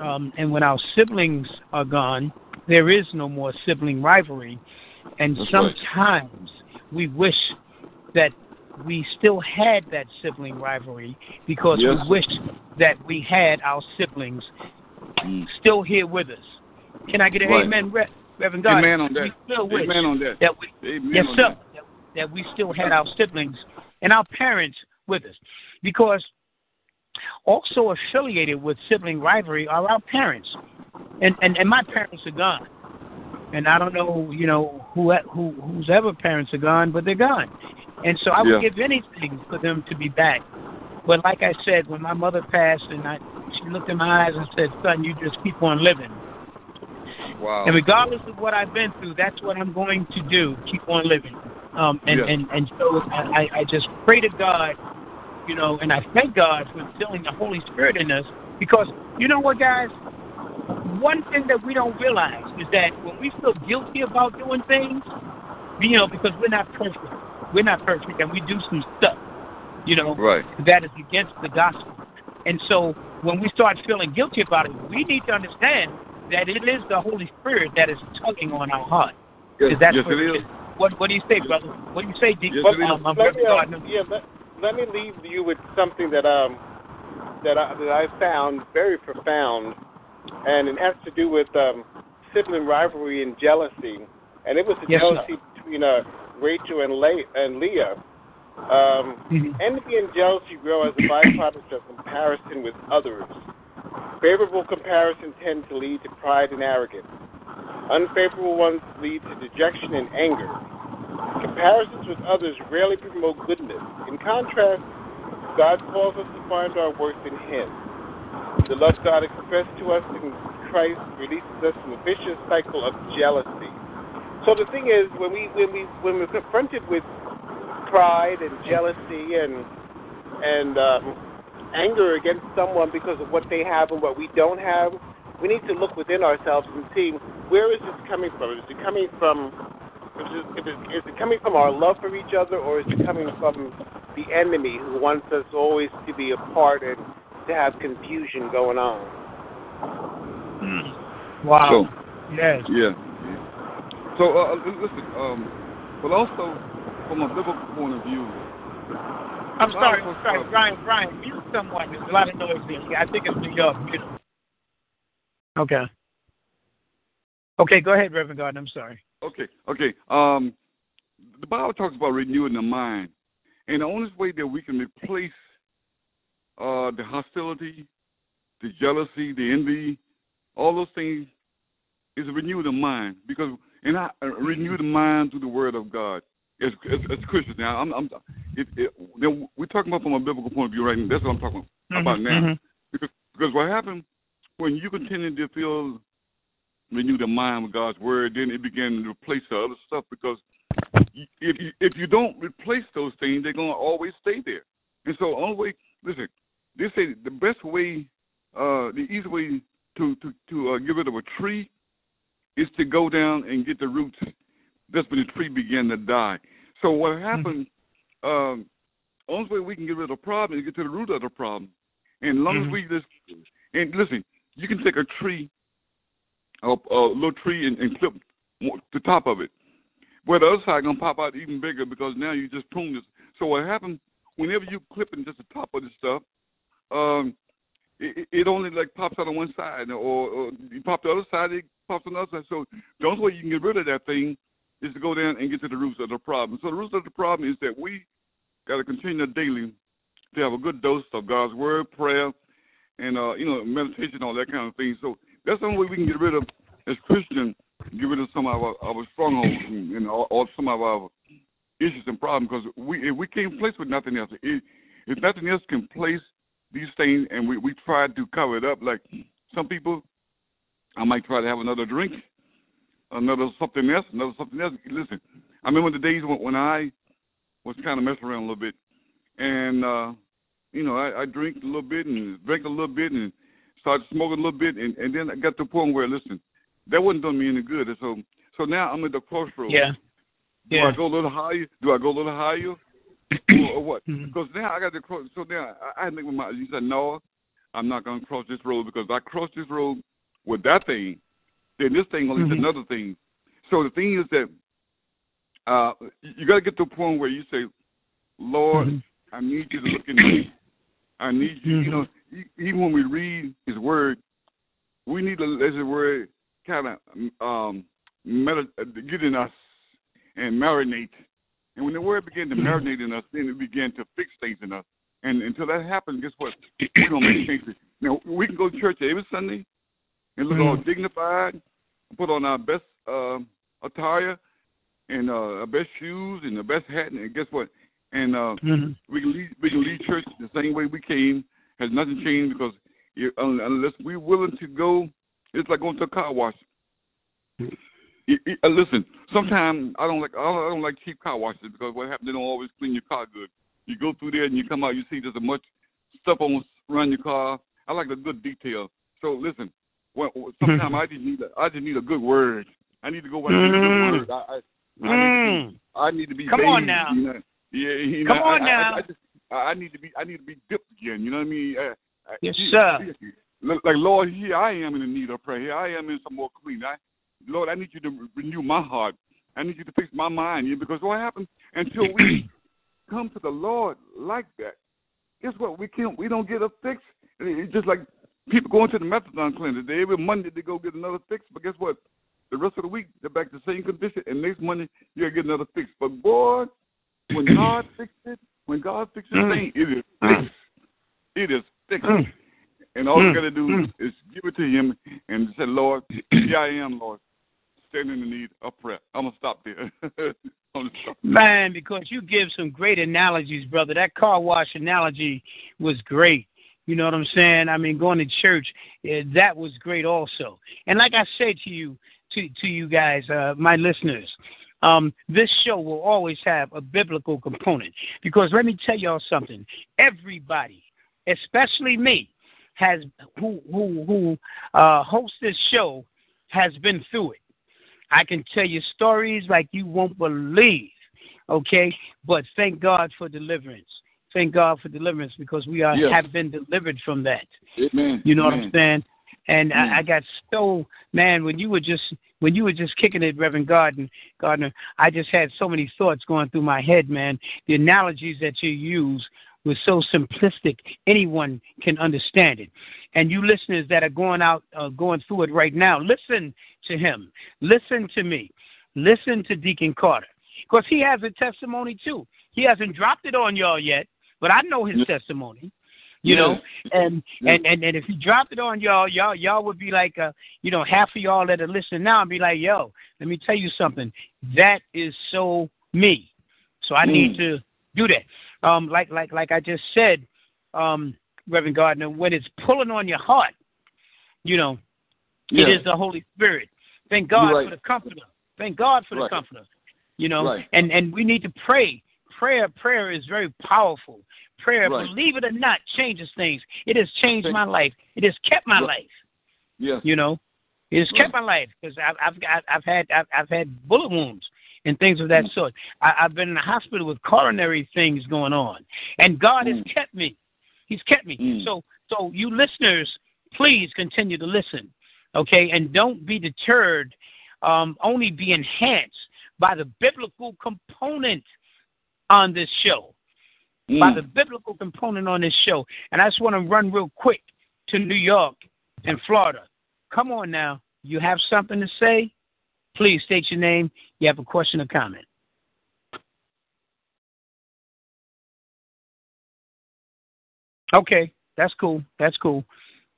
um, and when our siblings are gone, there is no more sibling rivalry. And That's sometimes right. we wish that we still had that sibling rivalry because yes. we wish that we had our siblings mm. still here with us. Can I get an right. amen, Re- Reverend God? Amen on that. We still wish amen on that. that we, amen yes, on sir, that. that we still had our siblings and our parents with us. Because also affiliated with sibling rivalry are our parents. And, and, and my parents are gone. And I don't know, you know, who, who whose ever parents are gone, but they're gone. And so I would yeah. give anything for them to be back. But like I said, when my mother passed, and I, she looked in my eyes and said, "Son, you just keep on living." Wow. And regardless of what I've been through, that's what I'm going to do, keep on living. Um, and, yeah. and, and so I, I just pray to God, you know, and I thank God for instilling the Holy Spirit in us. Because you know what, guys? One thing that we don't realize is that when we feel guilty about doing things, you know, because we're not perfect. We're not perfect, and we do some stuff, you know, right. that is against the gospel. And so when we start feeling guilty about it, we need to understand that it is the Holy Spirit that is tugging on our heart. Yes, that's yes what it is. is. What, what do you say, brother? What do you say, Deacon? Yes, um, um, let, uh, yeah, let, let me leave you with something that, um, that, I, that I found very profound. And it has to do with um, sibling rivalry and jealousy. And it was the yes, jealousy sir. between uh, Rachel and, Le- and Leah. Um, mm-hmm. Envy and jealousy grow as a byproduct of comparison with others. Favorable comparisons tend to lead to pride and arrogance. Unfavorable ones lead to dejection and anger. Comparisons with others rarely promote goodness. In contrast, God calls us to find our worth in Him. The love God expressed to us in Christ releases us from the vicious cycle of jealousy. So the thing is, when we when we when we're confronted with pride and jealousy and and um, anger against someone because of what they have and what we don't have, we need to look within ourselves and see, where is this coming from? Is it coming from is it, is it coming from our love for each other, or is it coming from the enemy who wants us always to be apart and to have confusion going on? Mm. Wow. So, yes. Yeah. yeah. So, uh, listen, um, but also from a biblical point of view. I'm sorry, I'm sorry, sorry, Brian, Brian, mute someone. There's a lot of noise here. I think it's New York. Okay. Okay, go ahead, Reverend Gardner. I'm sorry. Okay, okay. Um, the Bible talks about renewing the mind. And the only way that we can replace Uh, the hostility, the jealousy, the envy, all those things is renew the mind, because and I uh, renew the mind through the Word of God as as, as Christians. Now, I'm, I'm it, it, we're talking about from a biblical point of view right now. That's what I'm talking mm-hmm, about now, mm-hmm. because because what happens when you continue to feel renew the mind with God's Word, then it begins to replace the other stuff, because if you, if you don't replace those things, they're gonna always stay there. And so, only way listen. They say the best way, uh, the easy way to, to, to uh, get rid of a tree is to go down and get the roots. That's when the tree began to die. So what happened, the mm-hmm. um, only way we can get rid of a problem is get to the root of the problem. And as long mm-hmm. as we just, and listen, you can take a tree, a, a little tree, and, and clip the top of it. Where the other side is going to pop out even bigger, because now you just pruned it. So what happened, whenever you clipping just the top of this stuff, Um, it, it only like pops out on one side, or, or you pop the other side, it pops on the other side. So the only way you can get rid of that thing is to go down and get to the roots of the problem. So the roots of the problem is that we got to continue daily to have a good dose of God's word, prayer, and uh, you know, meditation, all that kind of thing. So that's the only way we can get rid of, as Christians, get rid of some of our, our strongholds and, and all, all some of our issues and problems. Because we if we can't place with nothing else. It, if nothing else can place these things, and we, we try to cover it up, like some people, I might try to have another drink, another something else, another something else. Listen, I remember the days when, when I was kind of messing around a little bit, and uh, you know, I, I drank a little bit and drank a little bit and started smoking a little bit, and, and then I got to the point where, listen, that wasn't doing me any good. And so, so now I'm at the crossroads. Yeah. Do yeah. I go a little higher? Do I go a little higher? or, or what? Mm-hmm. Because now I got to cross. So now I, I make my mind. You said, no, I'm not going to cross this road, because if I cross this road with that thing, then this thing will lead mm-hmm. to another thing. So the thing is that uh, you got to get to a point where you say, Lord, mm-hmm. I need you to look in me. I need you. Mm-hmm. You know, even when we read his word, we need to let his word kind of um, med- get in us and marinate. And when the word began to marinate in us, then it began to fix things in us. And until that happens, guess what? We don't make changes. Now, we can go to church every Sunday and look mm-hmm. all dignified, put on our best uh, attire and uh, our best shoes and the best hat, and guess what? And uh, mm-hmm. we can lead, we can lead church the same way we came. Has nothing changed, because it, unless we're willing to go, it's like going to a car wash. It, it, uh, listen, sometimes I don't like I don't, I don't like cheap car washes, because what happens, they don't always clean your car good. You go through there and you come out, you see there's a much stuff on around your car. I like the good detail. So listen, well, sometimes mm-hmm. I just need a, I just need a good word. I need to go. Mm-hmm. I, I, I, need to be, I need to be. Come baby, on now. You know? Yeah, you come know, on I, now. I, I just, I need to be I need to be dipped again. You know what I mean? I, yes, I, sir. Like, Lord, here I am in the need of prayer. Here I am in some more clean. I, Lord, I need you to renew my heart. I need you to fix my mind. Yeah, because what happens until we come to the Lord like that? Guess what? We can't. We don't get a fix. It's just like people going to the methadone clinic. They, every Monday they go get another fix. But guess what? The rest of the week they're back to the same condition. And next Monday you gotta get another fix. But boy, when God fixes it. When God fixes mm. things, it is fixed. It is fixed. Mm. And all mm. you got to do mm. is give it to him and say, Lord, here I am, Lord, standing in need of prayer. I'm going to stop there. I'm gonna stop there. Man, because you give some great analogies, brother. That car wash analogy was great. You know what I'm saying? I mean, going to church, that was great also. And like I said to you, to, to you guys, uh, my listeners, Um, this show will always have a biblical component, because let me tell y'all something. Everybody, especially me, has who who who uh, hosts this show has been through it. I can tell you stories like you won't believe. Okay, but thank God for deliverance. Thank God for deliverance, because we are yes. have been delivered from that. Amen. You know Amen. What I'm saying? And mm. I, I got so, man, when you were just when you were just kicking it, Reverend Gardner, Gardner, I just had so many thoughts going through my head, man. The analogies that you use were so simplistic, anyone can understand it. And you listeners that are going out, uh, going through it right now, listen to him. Listen to me. Listen to Deacon Carter, because he has a testimony too. He hasn't dropped it on y'all yet, but I know his mm. testimony. You know, and, and, and, and if he dropped it on y'all, y'all y'all would be like, uh, you know, half of y'all that are listening now and be like, yo, let me tell you something. That is so me. So I mm. need to do that. Um, like like like I just said, um, Reverend Gardner, when it's pulling on your heart, you know, yeah. it is the Holy Spirit. Thank God right. for the comforter. Thank God for right. the comforter. You know, right. and, and we need to pray. Prayer, prayer is very powerful. Prayer, right. believe it or not, changes things. It has changed my life. It has kept my right. life. Yes. You know, it has right. kept my life, because I've, I've, I've had, I've, I've had bullet wounds and things of that mm. sort. I, I've been in the hospital with coronary things going on, and God mm. has kept me. He's kept me. Mm. So, so you listeners, please continue to listen, okay? And don't be deterred. Um, only be enhanced by the biblical component on this show. Mm. By the biblical component on this show. And I just want to run real quick to New York and Florida. Come on now. You have something to say? Please state your name. You have a question or comment. Okay, that's cool. That's cool.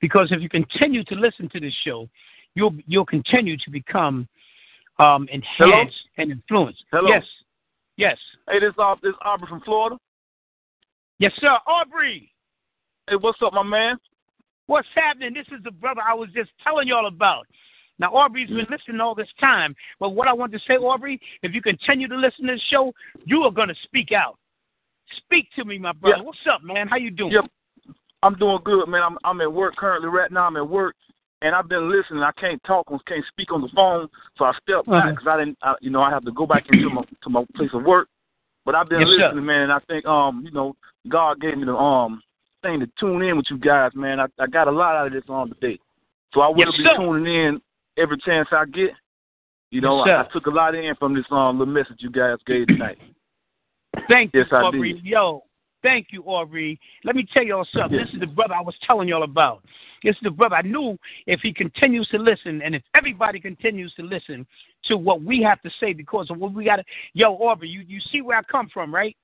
Because if you continue to listen to this show, you'll you'll continue to become um, enhanced Hello? and influenced. Hello? Yes. Yes. Hey, this is uh, this Aubrey from Florida. Yes, sir. Aubrey. Hey, what's up, my man? What's happening? This is the brother I was just telling y'all about. Now, Aubrey's been listening all this time. But what I want to say, Aubrey, if you continue to listen to this show, you are going to speak out. Speak to me, my brother. Yeah. What's up, man? How you doing? Yeah. I'm doing good, man. I'm I'm at work currently right now. I'm at work, and I've been listening. I can't talk, can't speak on the phone, so I stepped back because uh-huh. I didn't, I, you know, I have to go back into my to my place of work. But I've been yes, listening, sir. man, and I think, um, you know, God gave me the um thing to tune in with you guys, man. I, I got a lot out of this on today, so I will yes, be sir. tuning in every chance I get. You know, yes, I, I took a lot in from this um little message you guys gave tonight. Thank you, yes, Aubrey. Yo, thank you, Aubrey. Let me tell y'all something. Yes. This is the brother I was telling y'all about. This is the brother I knew if he continues to listen and if everybody continues to listen to what we have to say because of what we got to. Yo, Aubrey, you, you see where I come from, right?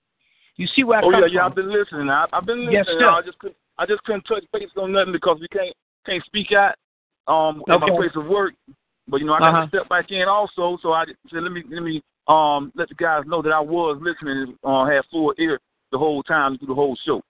You see where I oh, come yeah, from. Oh, yeah, I've been listening. I, I've been listening. Yes, sir. I just, couldn't, I just couldn't touch base on nothing because we can't can't speak out um, at okay. my place of work. But, you know, I got uh-huh. to step back in also, so I said, so let me let me. Um, let the guys know that I was listening and uh, had full ear the whole time through the whole show.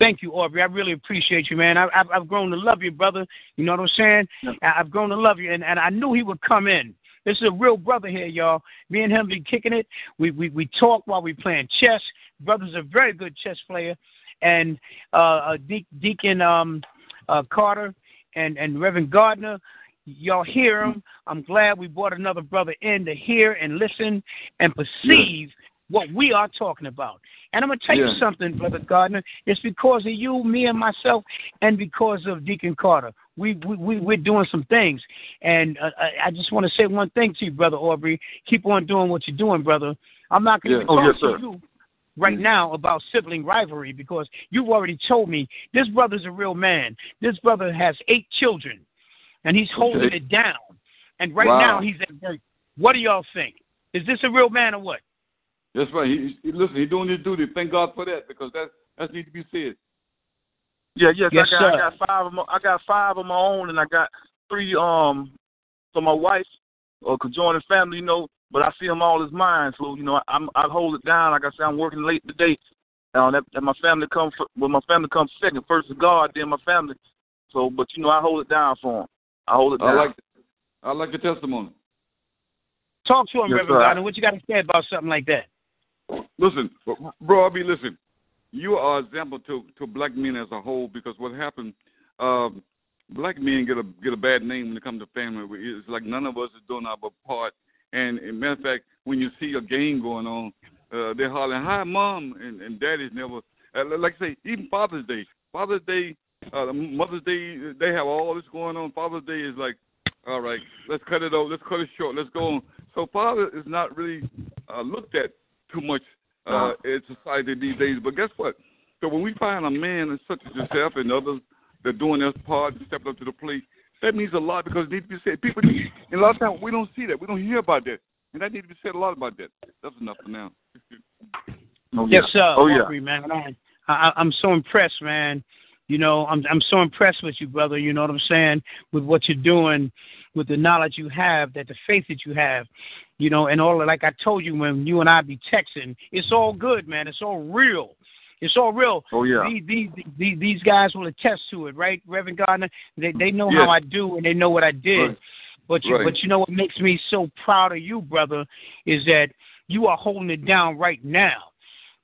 Thank you, Aubrey. I really appreciate you, man. I, I've, I've grown to love you, brother. You know what I'm saying? Yeah. I've grown to love you, and, and I knew he would come in. This is a real brother here, y'all. Me and him be kicking it. We we we talk while we playing chess. Brother's a very good chess player, and uh, De- Deacon um, uh, Carter and, and Reverend Gardner. Y'all hear him. I'm glad we brought another brother in to hear and listen and perceive yeah. what we are talking about. And I'm going to tell yeah. you something, Brother Gardner. It's because of you, me, and myself, and because of Deacon Carter. We, we, we, we're doing some things. And uh, I just want to say one thing to you, Brother Aubrey. Keep on doing what you're doing, brother. I'm not going yeah. oh, yes, to talk to you right now about sibling rivalry because you've already told me this brother's a real man. This brother has eight children. And he's holding okay. it down. And right wow. now he's at work. What do y'all think? Is this a real man or what? That's right. He, he, listen, he's doing his duty. Thank God for that because that that needs to be said. Yeah, yes, yes I, got, I got five. Of my, I got five of my own, and I got three um for my wife or conjoining family, you know. But I see them all as mine, so you know I, I'm I hold it down. Like I said, I'm working late today. Uh, that, that my family comes well, my family comes second. First is God, then my family. So, but you know I hold it down for them. I hold it down. I like, I like the testimony. Talk to him, yes, Reverend Gardner. What you got to say about something like that? Listen, bro, I mean, listen. You are an example to, to black men as a whole because what happened, uh, black men get a get a bad name when it comes to family. It's like none of us is doing our part. And, as a matter of fact, when you see a game going on, uh, they're hollering, hi, Mom, and, and Daddy's never. Uh, like I say, even Father's Day. Father's Day. Uh, Mother's Day, they have all this going on. Father's Day is like, all right, let's cut it off. Let's cut it short. Let's go on. So father is not really uh, looked at too much uh, in society these days. But guess what? So when we find a man such as yourself and others that are doing their part, stepping up to the plate, that means a lot because it needs to be said. People, need, and a lot of times we don't see that. We don't hear about that. And that needs to be said a lot about that. That's enough for now. Oh, yeah. Yes, sir. Uh, oh, Aubrey, yeah. Man, I, I'm so impressed, man. You know, I'm I'm so impressed with you, brother, you know what I'm saying, with what you're doing, with the knowledge you have, that the faith that you have, you know, and all, like I told you when you and I be texting, it's all good, man. It's all real. It's all real. Oh, yeah. These, these, these guys will attest to it, right, Reverend Gardner? They they know yes. how I do and they know what I did. Right. But you, right. But you know what makes me so proud of you, brother, is that you are holding it down right now.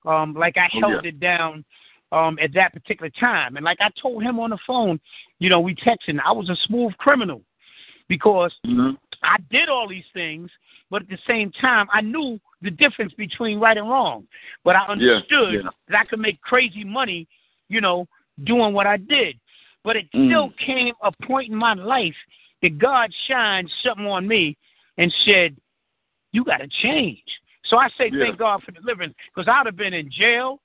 Um, like I held oh, yeah. it down. Um, at that particular time. And like I told him on the phone, you know, we texting, I was a smooth criminal because mm-hmm. I did all these things, but at the same time, I knew the difference between right and wrong. But I understood yeah, yeah. that I could make crazy money, you know, doing what I did. But it mm. still came a point in my life that God shined something on me and said, you got to change. So I say yeah. thank God for deliverance because I would have been in jail,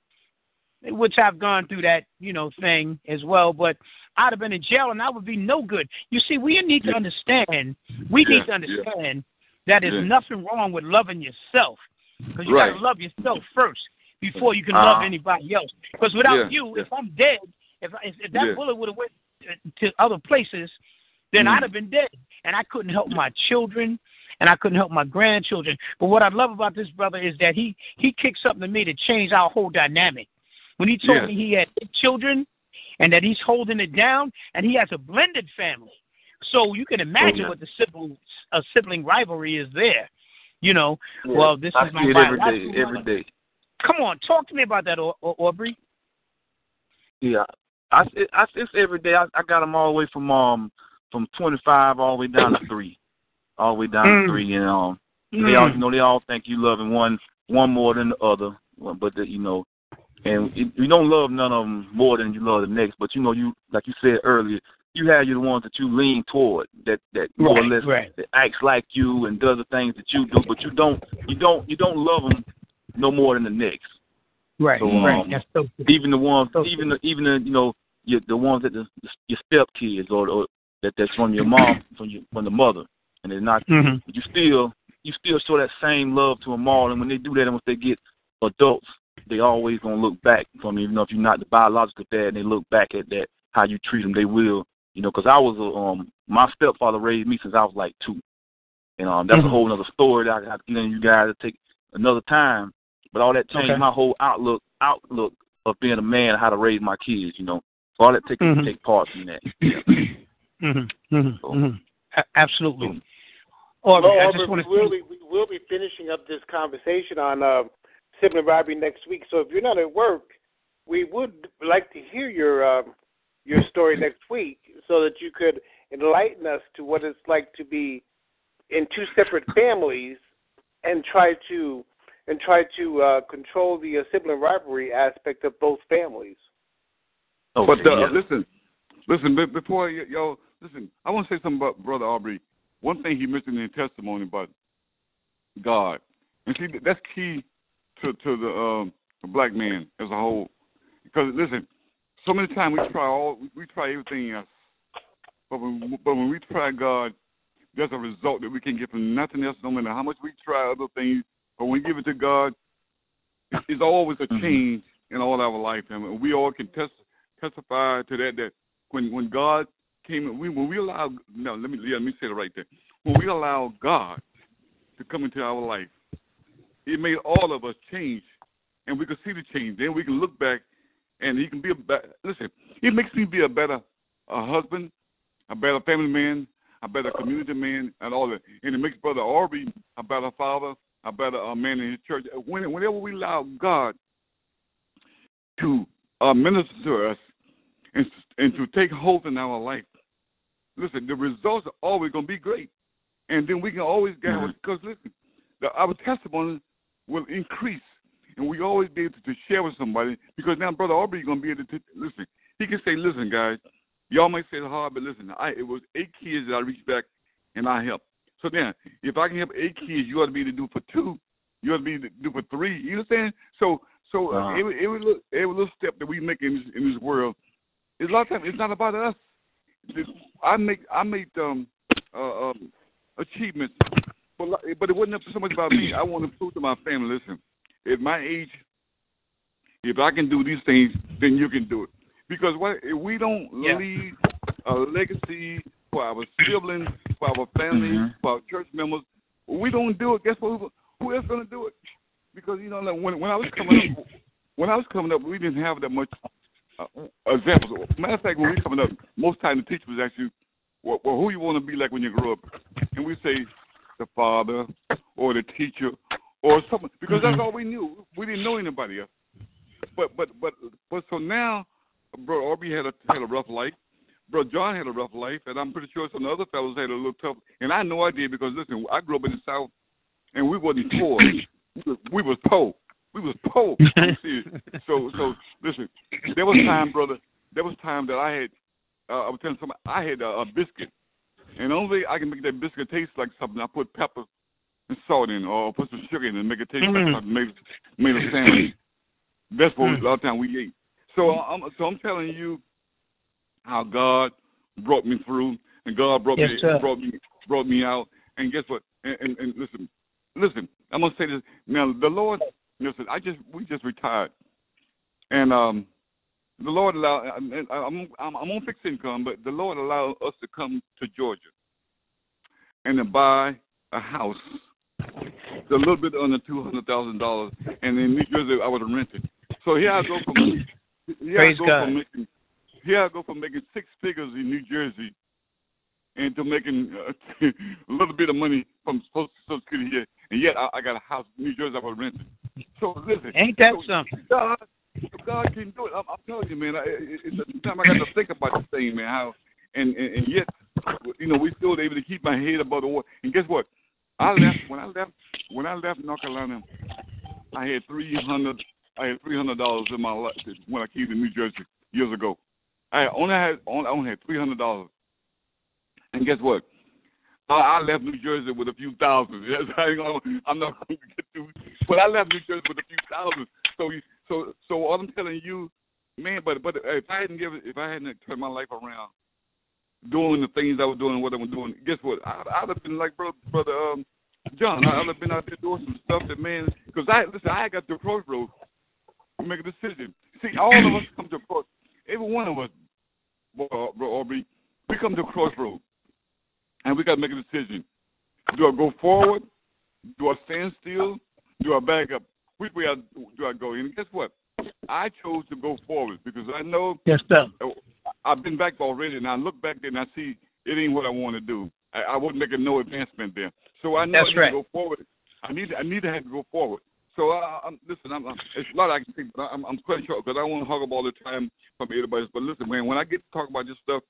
which I've gone through that, you know, thing as well. But I'd have been in jail and I would be no good. You see, we need to understand, we yeah, need to understand yeah. that there's yeah. nothing wrong with loving yourself, because you right. got to love yourself first before you can uh, love anybody else. Because without yeah, you, yeah. if I'm dead, if, if that yeah. bullet would have went to other places, then mm. I'd have been dead. And I couldn't help my children, and I couldn't help my grandchildren. But what I love about this brother is that he, he kicked something to me to change our whole dynamic. When he told yeah. me he had eight children and that he's holding it down, and he has a blended family. So you can imagine oh, what the sibling, uh, sibling rivalry is there. You know, yeah. well, this I is my rivalry. I see it every day, every day. Come on, talk to me about that, Aubrey. Yeah, I, I it's every day. I, I got them all the way from um from twenty-five all the way down to three, all the way down mm. to three, and um mm. they all you know they all think you loving one one more than the other, but the, you know, and it, you don't love none of them more than you love the next. But you know you like you said earlier, you have your ones that you lean toward that that more right, or less right. that acts like you and does the things that you do, but you don't you don't you don't love them no more than the next. Right, so, um, right. That's so good. Even the ones, so even the, even the, you know, your, the ones that the, your stepkids or, or that that's from your mom, from your, from the mother, and they're not. Mm-hmm. You still, you still show that same love to them all, and when they do that, and once they get adults, they always gonna look back from you, even though if you're not the biological dad, and they look back at that how you treat them. They will, you know, because I was um my stepfather raised me since I was like two, and um that's mm-hmm. a whole other story that I got to get in you guys to take another time. But all that changed okay. my whole outlook outlook of being a man, how to raise my kids, you know. So all that takes mm-hmm. take part in that. Yeah. mm-hmm. Mm-hmm. So. Mm-hmm. Absolutely. Mm-hmm. Or well, I just want to we'll be, we'll be finishing up this conversation on uh, sibling rivalry next week. So if you're not at work, we would like to hear your uh, your story next week, so that you could enlighten us to what it's like to be in two separate families and try to. And try to uh, control the uh, sibling rivalry aspect of both families. Oh, but the, yeah. uh, listen, listen. B- before y- y'all listen, I want to say something about Brother Aubrey. One thing he mentioned in his testimony about God, and see, that's key to to the, um, the black man as a whole. Because listen, so many times we try all we try everything else, but when, but when we try God, there's a result that we can get from nothing else, no matter how much we try other things. But when we give it to God, it's always a change in all our life, and we all can test, testify to that. That when when God came, we when we allow no, let me yeah, let me say it right there. When we allow God to come into our life, it made all of us change, and we could see the change. Then we can look back, and He can be a better. Listen, it makes me be a better a husband, a better family man, a better community man, and all that. And it makes Brother Aubrey a better father. A better uh, man in his church. When, whenever we allow God to uh, minister to us and, and to take hold in our life, listen, the results are always going to be great. And then we can always get mm-hmm. because, listen, the, our testimony will increase, and we always be able to, to share with somebody, because now Brother Aubrey is going to be able to, listen, he can say, listen, guys, y'all might say it hard, but listen, I, it was eight kids that I reached back and I helped. So then, if I can help eight kids, you ought to be able to do for two. You ought to be able to do for three. You understand? So, so uh-huh. every, every, little, every little step that we make in this, in this world, a lot of times it's not about us. I make I made um, uh, um, achievements, but but it wasn't so much about me. I want to prove to my family, listen, at my age, if I can do these things, then you can do it. Because what if we don't yeah. leave a legacy for our siblings, for our family, mm-hmm. for our church members, we don't do it. Guess what? Who else gonna do it? Because you know, when when I was coming up, when I was coming up, we didn't have that much uh, examples. Matter of fact, when we were coming up, most time the teacher was actually, well, well, who you want to be like when you grow up? And we say the father or the teacher or someone, because mm-hmm. that's all we knew. We didn't know anybody else. But but but but so now, Brother Aubrey had a had a rough life. Bro, John had a rough life, and I'm pretty sure some of the other fellows had a little tough. And I know I did, because, listen, I grew up in the South, and we wasn't poor. We was poor. We was poor. so, so listen, there was time, brother, there was time that I had, uh, I was telling somebody, I had a, a biscuit. And the only way I can make that biscuit taste like something, I put pepper and salt in, or put some sugar in and make it taste like something, made, made a sandwich. That's what a lot of time we ate. So, I'm, so I'm telling you, how God brought me through, and God brought yes, me sir. brought me brought me out. And guess what? And, and, and listen, listen. I'm gonna say this now. The Lord, listen. I just we just retired, and um, the Lord allowed. And I'm I'm on fixed income, but the Lord allowed us to come to Georgia and to buy a house. It's a little bit under two hundred thousand dollars, and in New Jersey I would have rented. So here I go from here I go from making here I go from making six figures in New Jersey, and to making uh, a little bit of money from Social Security here, and yet I, I got a house in New Jersey I would have rented. So listen, ain't that so something? God, God can do it. I'm, I'm telling you, man. I, it, it's the time I got to think about this thing, man. How and, and and yet, you know, we still able to keep my head above the water. And guess what? I left when I left when I left North Carolina. I had three hundred. I had three hundred dollars in my life when I came to New Jersey years ago. I only had only, only had three hundred dollars. And guess what? I, I left New Jersey with a few thousand. I'm not going to get through, but I left New Jersey with a few thousand. So so so all I'm telling you, man. But but if I hadn't given, if I hadn't turned my life around, doing the things I was doing, what I was doing. Guess what? I, I'd have been like brother, brother um, John. I, I'd have been out there doing some stuff that, man, because I listen. I got to a crossroads to make a decision. See, all of us come to a crossroads. Every one of us, bro, bro Aubrey, we come to a crossroads, and we got to make a decision. Do I go forward? Do I stand still? Do I back up? Which way I, do I go? And guess what? I chose to go forward because I know. Yes, sir. I've been back already, and I look back there and I see it ain't what I want to do. I, I wouldn't make no advancement there. So I know That's I need right. to go forward. I need I need to have to go forward. So I, I'm, listen, I'm, I'm, it's a lot I can think, but I'm, I'm quite short because I don't want to hog up all the time from everybody. But listen, man, when I get to talk about this stuff,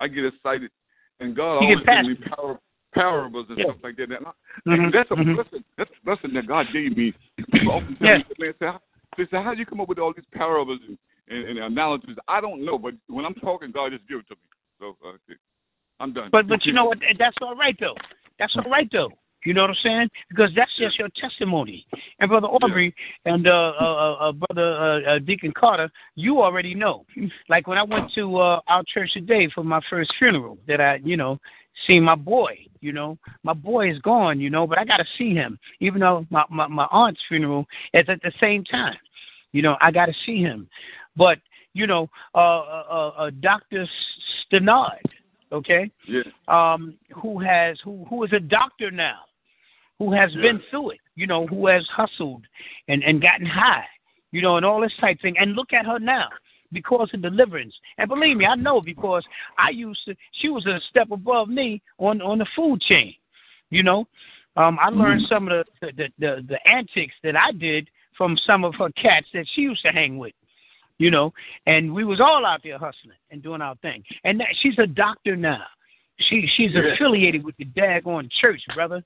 I get excited, and God you always gives me power, parables and yeah. stuff like that. And, I, mm-hmm. and that's a mm-hmm. blessing. That's a blessing that God gave me. People often tell yeah. me, say, how, they say, how do you come up with all these parables and And, and analogies? I don't know, but when I'm talking, God just give it to me. So uh, I'm done. But but you know what? That's all right though. That's all right though. You know what I'm saying? Because that's just your testimony. And Brother Aubrey yeah. and uh, uh, uh, Brother uh, uh, Deacon Carter, you already know. Like when I went to uh, our church today for my first funeral, that I you know seen my boy. You know my boy is gone. You know, but I got to see him. Even though my, my my aunt's funeral is at the same time. You know, I got to see him. But, you know, uh, uh, uh, Doctor Stenard, okay, yeah. um, who has who, who is a doctor now, who has yeah. been through it, you know, who has hustled and, and gotten high, you know, and all this type thing. And look at her now because of deliverance. And believe me, I know because I used to, she was a step above me on, on the food chain, you know. Um, I learned mm-hmm. some of the the, the the antics that I did from some of her cats that she used to hang with. You know, and we was all out there hustling and doing our thing. And that, she's a doctor now. She She's yeah. affiliated with the daggone church, brother.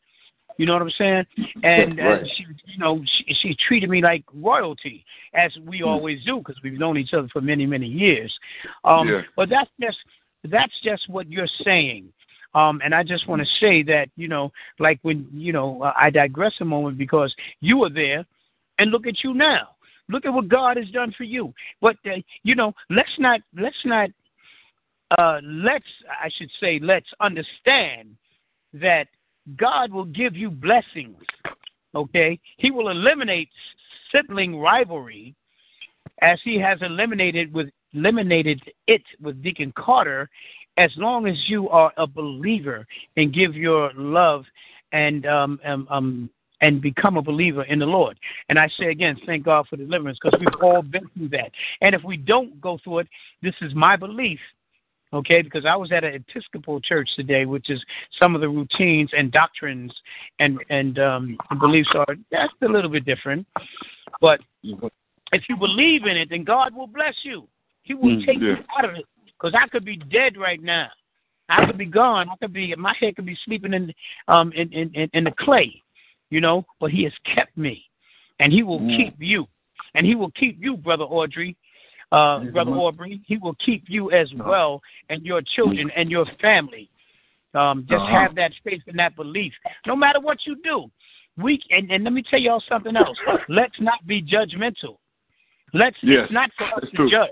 You know what I'm saying? And, right. and she, you know, she, she treated me like royalty, as we always do, because we've known each other for many, many years. Um, yeah. But that's just, that's just what you're saying. Um, and I just want to say that, you know, like when, you know, uh, I digress a moment because you were there and look at you now. Look at what God has done for you. But, uh, you know, let's not, let's not, uh, let's, I should say, let's understand that God will give you blessings, okay? He will eliminate sibling rivalry as he has eliminated with eliminated it with Deacon Carter, as long as you are a believer and give your love and, um, um, um and become a believer in the Lord. And I say again, thank God for deliverance, because we've all been through that. And if we don't go through it, this is my belief, okay, because I was at an Episcopal church today, which is some of the routines and doctrines and, and um, beliefs are that's a little bit different. But if you believe in it, then God will bless you. He will mm, take yeah. you out of it, because I could be dead right now. I could be gone. I could be, my head could be sleeping in, um, in, in, in, in the clay. You know, but he has kept me, and he will mm. keep you, and he will keep you, Brother Aubrey, uh, Brother Aubrey. He will keep you as well, and your children and your family. Um, just uh-huh. have that faith and that belief, no matter what you do. We and, and let me tell y'all something else. Let's not be judgmental. Let's yes. it's not for us That's to true. judge.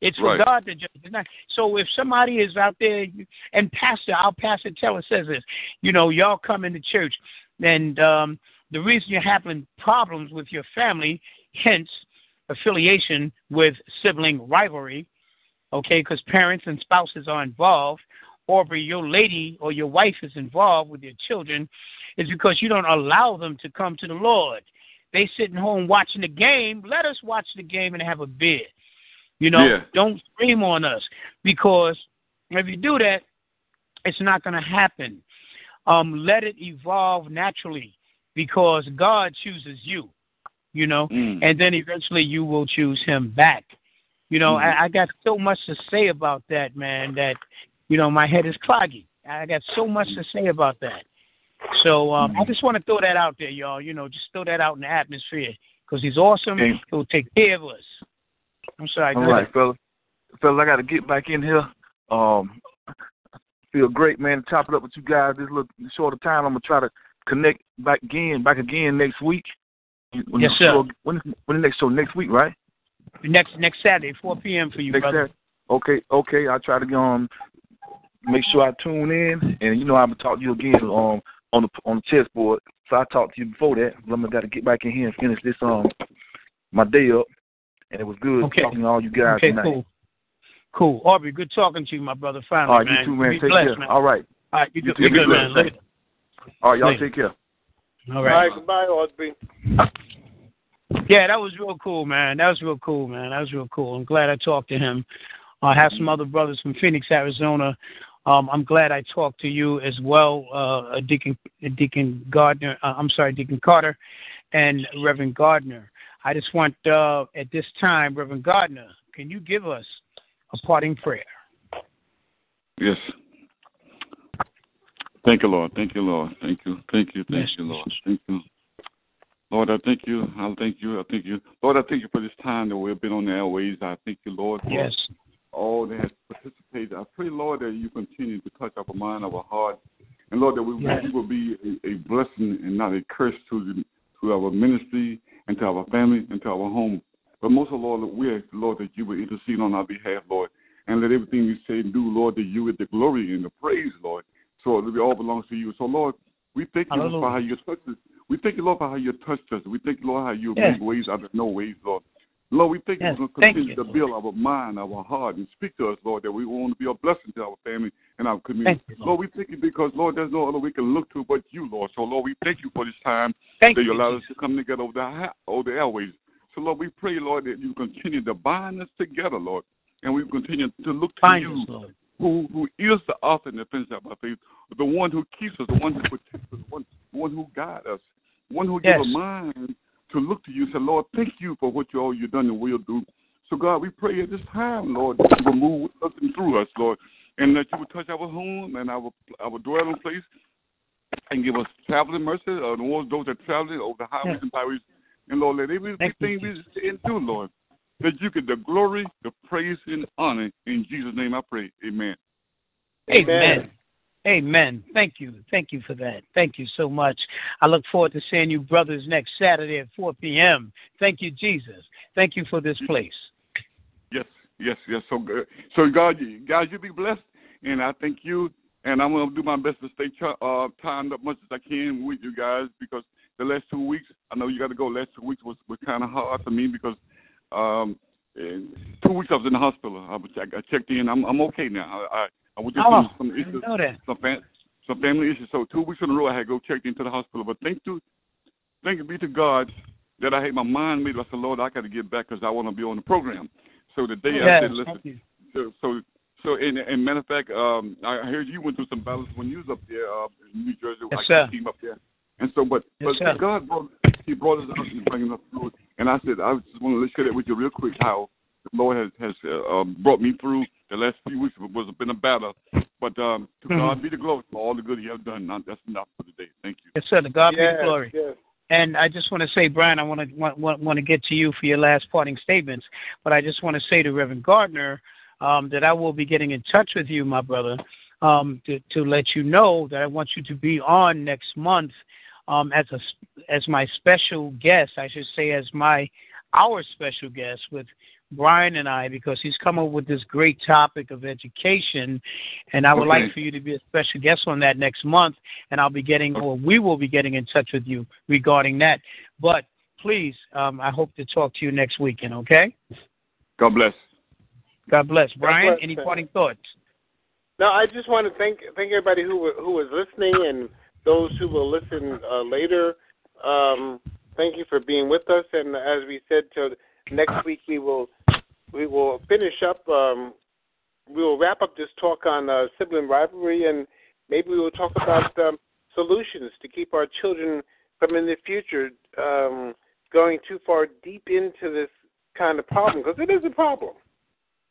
It's right. for God to judge. It's not. So if somebody is out there, and Pastor, our Pastor Taylor says this, you know, y'all come into church, and um, the reason you're having problems with your family, hence affiliation with sibling rivalry, okay, because parents and spouses are involved, Aubrey, your lady or your wife is involved with your children, is because you don't allow them to come to the Lord. They sitting home watching the game. Let us watch the game and have a beer. You know, yeah. Don't scream on us, because if you do that, it's not going to happen. Um, let it evolve naturally, because God chooses you, you know, mm. and then eventually you will choose him back. You know, mm-hmm. I, I got so much to say about that, man, that, you know, my head is cloggy. I got so much to say about that. So um, mm-hmm. I just want to throw that out there, y'all. You know, just throw that out in the atmosphere, because he's awesome. Hey. He'll take care of us. I'm sorry. All right, fella. Fella, I got to get back in here. Um, feel great, man, to chop it up with you guys this little shorter time. I'm going to try to connect back again, back again next week. When yes, sir. Show, when, when the next show? Next week, right? Next next Saturday, four p.m. for you, next brother. Saturday. Okay, okay. I'll try to um, make sure I tune in, and, you know, I'm going to talk to you again um, on the on the chessboard. So I talked to you before that. I'm going to got to get back in here and finish this um my day up. And it was good okay. talking to all you guys okay, tonight. Cool. Cool. Aubrey, good talking to you, my brother, finally. All right, man. You too, man. Be take blessed, care. Man. All right. All right, you, you do, too. Be good, man. Later. All right, y'all Later. Take care. All right. All right, goodbye, Aubrey. Yeah, that was real cool, man. That was real cool, man. That was real cool. I'm glad I talked to him. I uh, have some other brothers from Phoenix, Arizona. Um, I'm glad I talked to you as well, uh, Deacon, Deacon Gardner. Uh, I'm sorry, Deacon Carter and Reverend Gardner. I just want, uh, at this time, Reverend Gardner, can you give us a parting prayer? Yes. Thank you, Lord. Thank you, Lord. Thank you. Thank you. Thank yes. you, Lord. Thank you. Lord, I thank you. I thank you. I thank you. Lord, I thank you for this time that we've been on the airways. I thank you, Lord, for yes. all that has participated. I pray, Lord, that you continue to touch our mind, our heart, and, Lord, that we, yes. we will be a, a blessing and not a curse to the, to our ministry, and to our family, and to our home. But most of all, Lord, we ask, Lord, that you would intercede on our behalf, Lord, and let everything we say and do, Lord, that you would the glory and the praise, Lord. So it all belongs to you. So, Lord, we thank you Hallelujah. for how you touched us. We thank you, Lord, for how you touched us. We thank you, Lord, how you yes. make ways out of no ways, Lord. Lord, we thank yes. you for continuing to build our mind, our heart, and speak to us, Lord, that we want to be a blessing to our family and our community. You, Lord. Lord, we thank you because, Lord, there's no other we can look to but you, Lord. So, Lord, we thank you for this time thank that you allowed us to come together over the, over the airways. So, Lord, we pray, Lord, that you continue to bind us together, Lord, and we continue to look to bind you, us, Lord. Who, who is the author and the finisher of our faith, the one who keeps us, the one who protects us, the one, the one who guides us, the one who yes. gives a mind to look to you and say, Lord, thank you for what you all you've done and will do. So, God, we pray at this time, Lord, that you will move with us and through us, Lord, and that you will touch our home and our our dwelling place and give us traveling mercy, uh, those that traveling over the highways yes. and byways. And, Lord, let everything we say and do, Lord, that you get the glory, the praise, and honor. In Jesus' name I pray. Amen. Amen. Amen. Thank you. Thank you for that. Thank you so much. I look forward to seeing you brothers next Saturday at four p.m. Thank you, Jesus. Thank you for this place. Yes, yes, yes. So, so God, guys, you be blessed, and I thank you, and I'm going to do my best to stay uh, timed up much as I can with you guys, because the last two weeks, I know you got to go, last two weeks was, was kind of hard for me because um, two weeks I was in the hospital. I, was, I checked in. I'm, I'm okay now. I, I, I was just oh, some issues, some, fam- some family issues. So two weeks in a row, I had to go check into the hospital. But thank to, thank be to God that I had my mind made. I said, Lord, I got to get back because I want to be on the program. So the day yes, I said, listen. So, so, so and, and matter of fact, um, I heard you went through some battles when you was up there uh, in New Jersey. Yes, I sir. Came up there. And so, but, yes, but God, brought, he brought us out and bringing us through. And I said, I just want to share that with you real quick how the Lord has, has uh, brought me through. The last few weeks was been a battle, but um, to mm-hmm. God be the glory for all the good He has done. Now, that's enough for today. Thank you. Yes, sir. To God yes, be the glory. Yes. And I just want to say, Brian, I want to want, want to get to you for your last parting statements, but I just want to say to Reverend Gardner um, that I will be getting in touch with you, my brother, um, to, to let you know that I want you to be on next month um, as a as my special guest. I should say as my our special guest with Brian and I, because he's come up with this great topic of education, and I would okay. like for you to be a special guest on that next month, and I'll be getting, or we will be getting in touch with you regarding that. But please, um, I hope to talk to you next weekend, okay? God bless. God bless. Brian, God bless. Any parting thoughts? No, I just want to thank thank everybody who who was listening and those who will listen uh, later. Um, thank you for being with us, and as we said, till next week we will we will finish up. Um, we will wrap up this talk on uh, sibling rivalry, and maybe we will talk about um, solutions to keep our children from in the future um, going too far deep into this kind of problem, because it is a problem.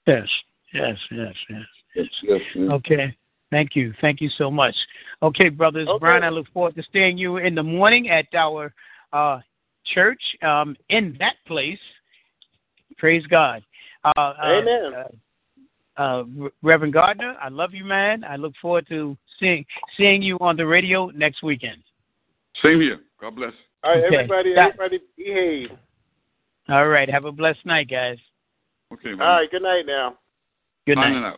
Yes, yes, yes, yes. Yes. Yes, yes. Okay. Thank you. Thank you so much. Okay, brothers. Okay. Brian, I look forward to seeing you in the morning at our uh, church um, in that place. Praise God. Uh, Amen. Uh, uh, uh, Reverend Gardner, I love you, man. I look forward to seeing seeing you on the radio next weekend. Same here. God bless. All right, okay. everybody, everybody behave. All right. Have a blessed night, guys. Okay. Man. All right. Good night now. Good night.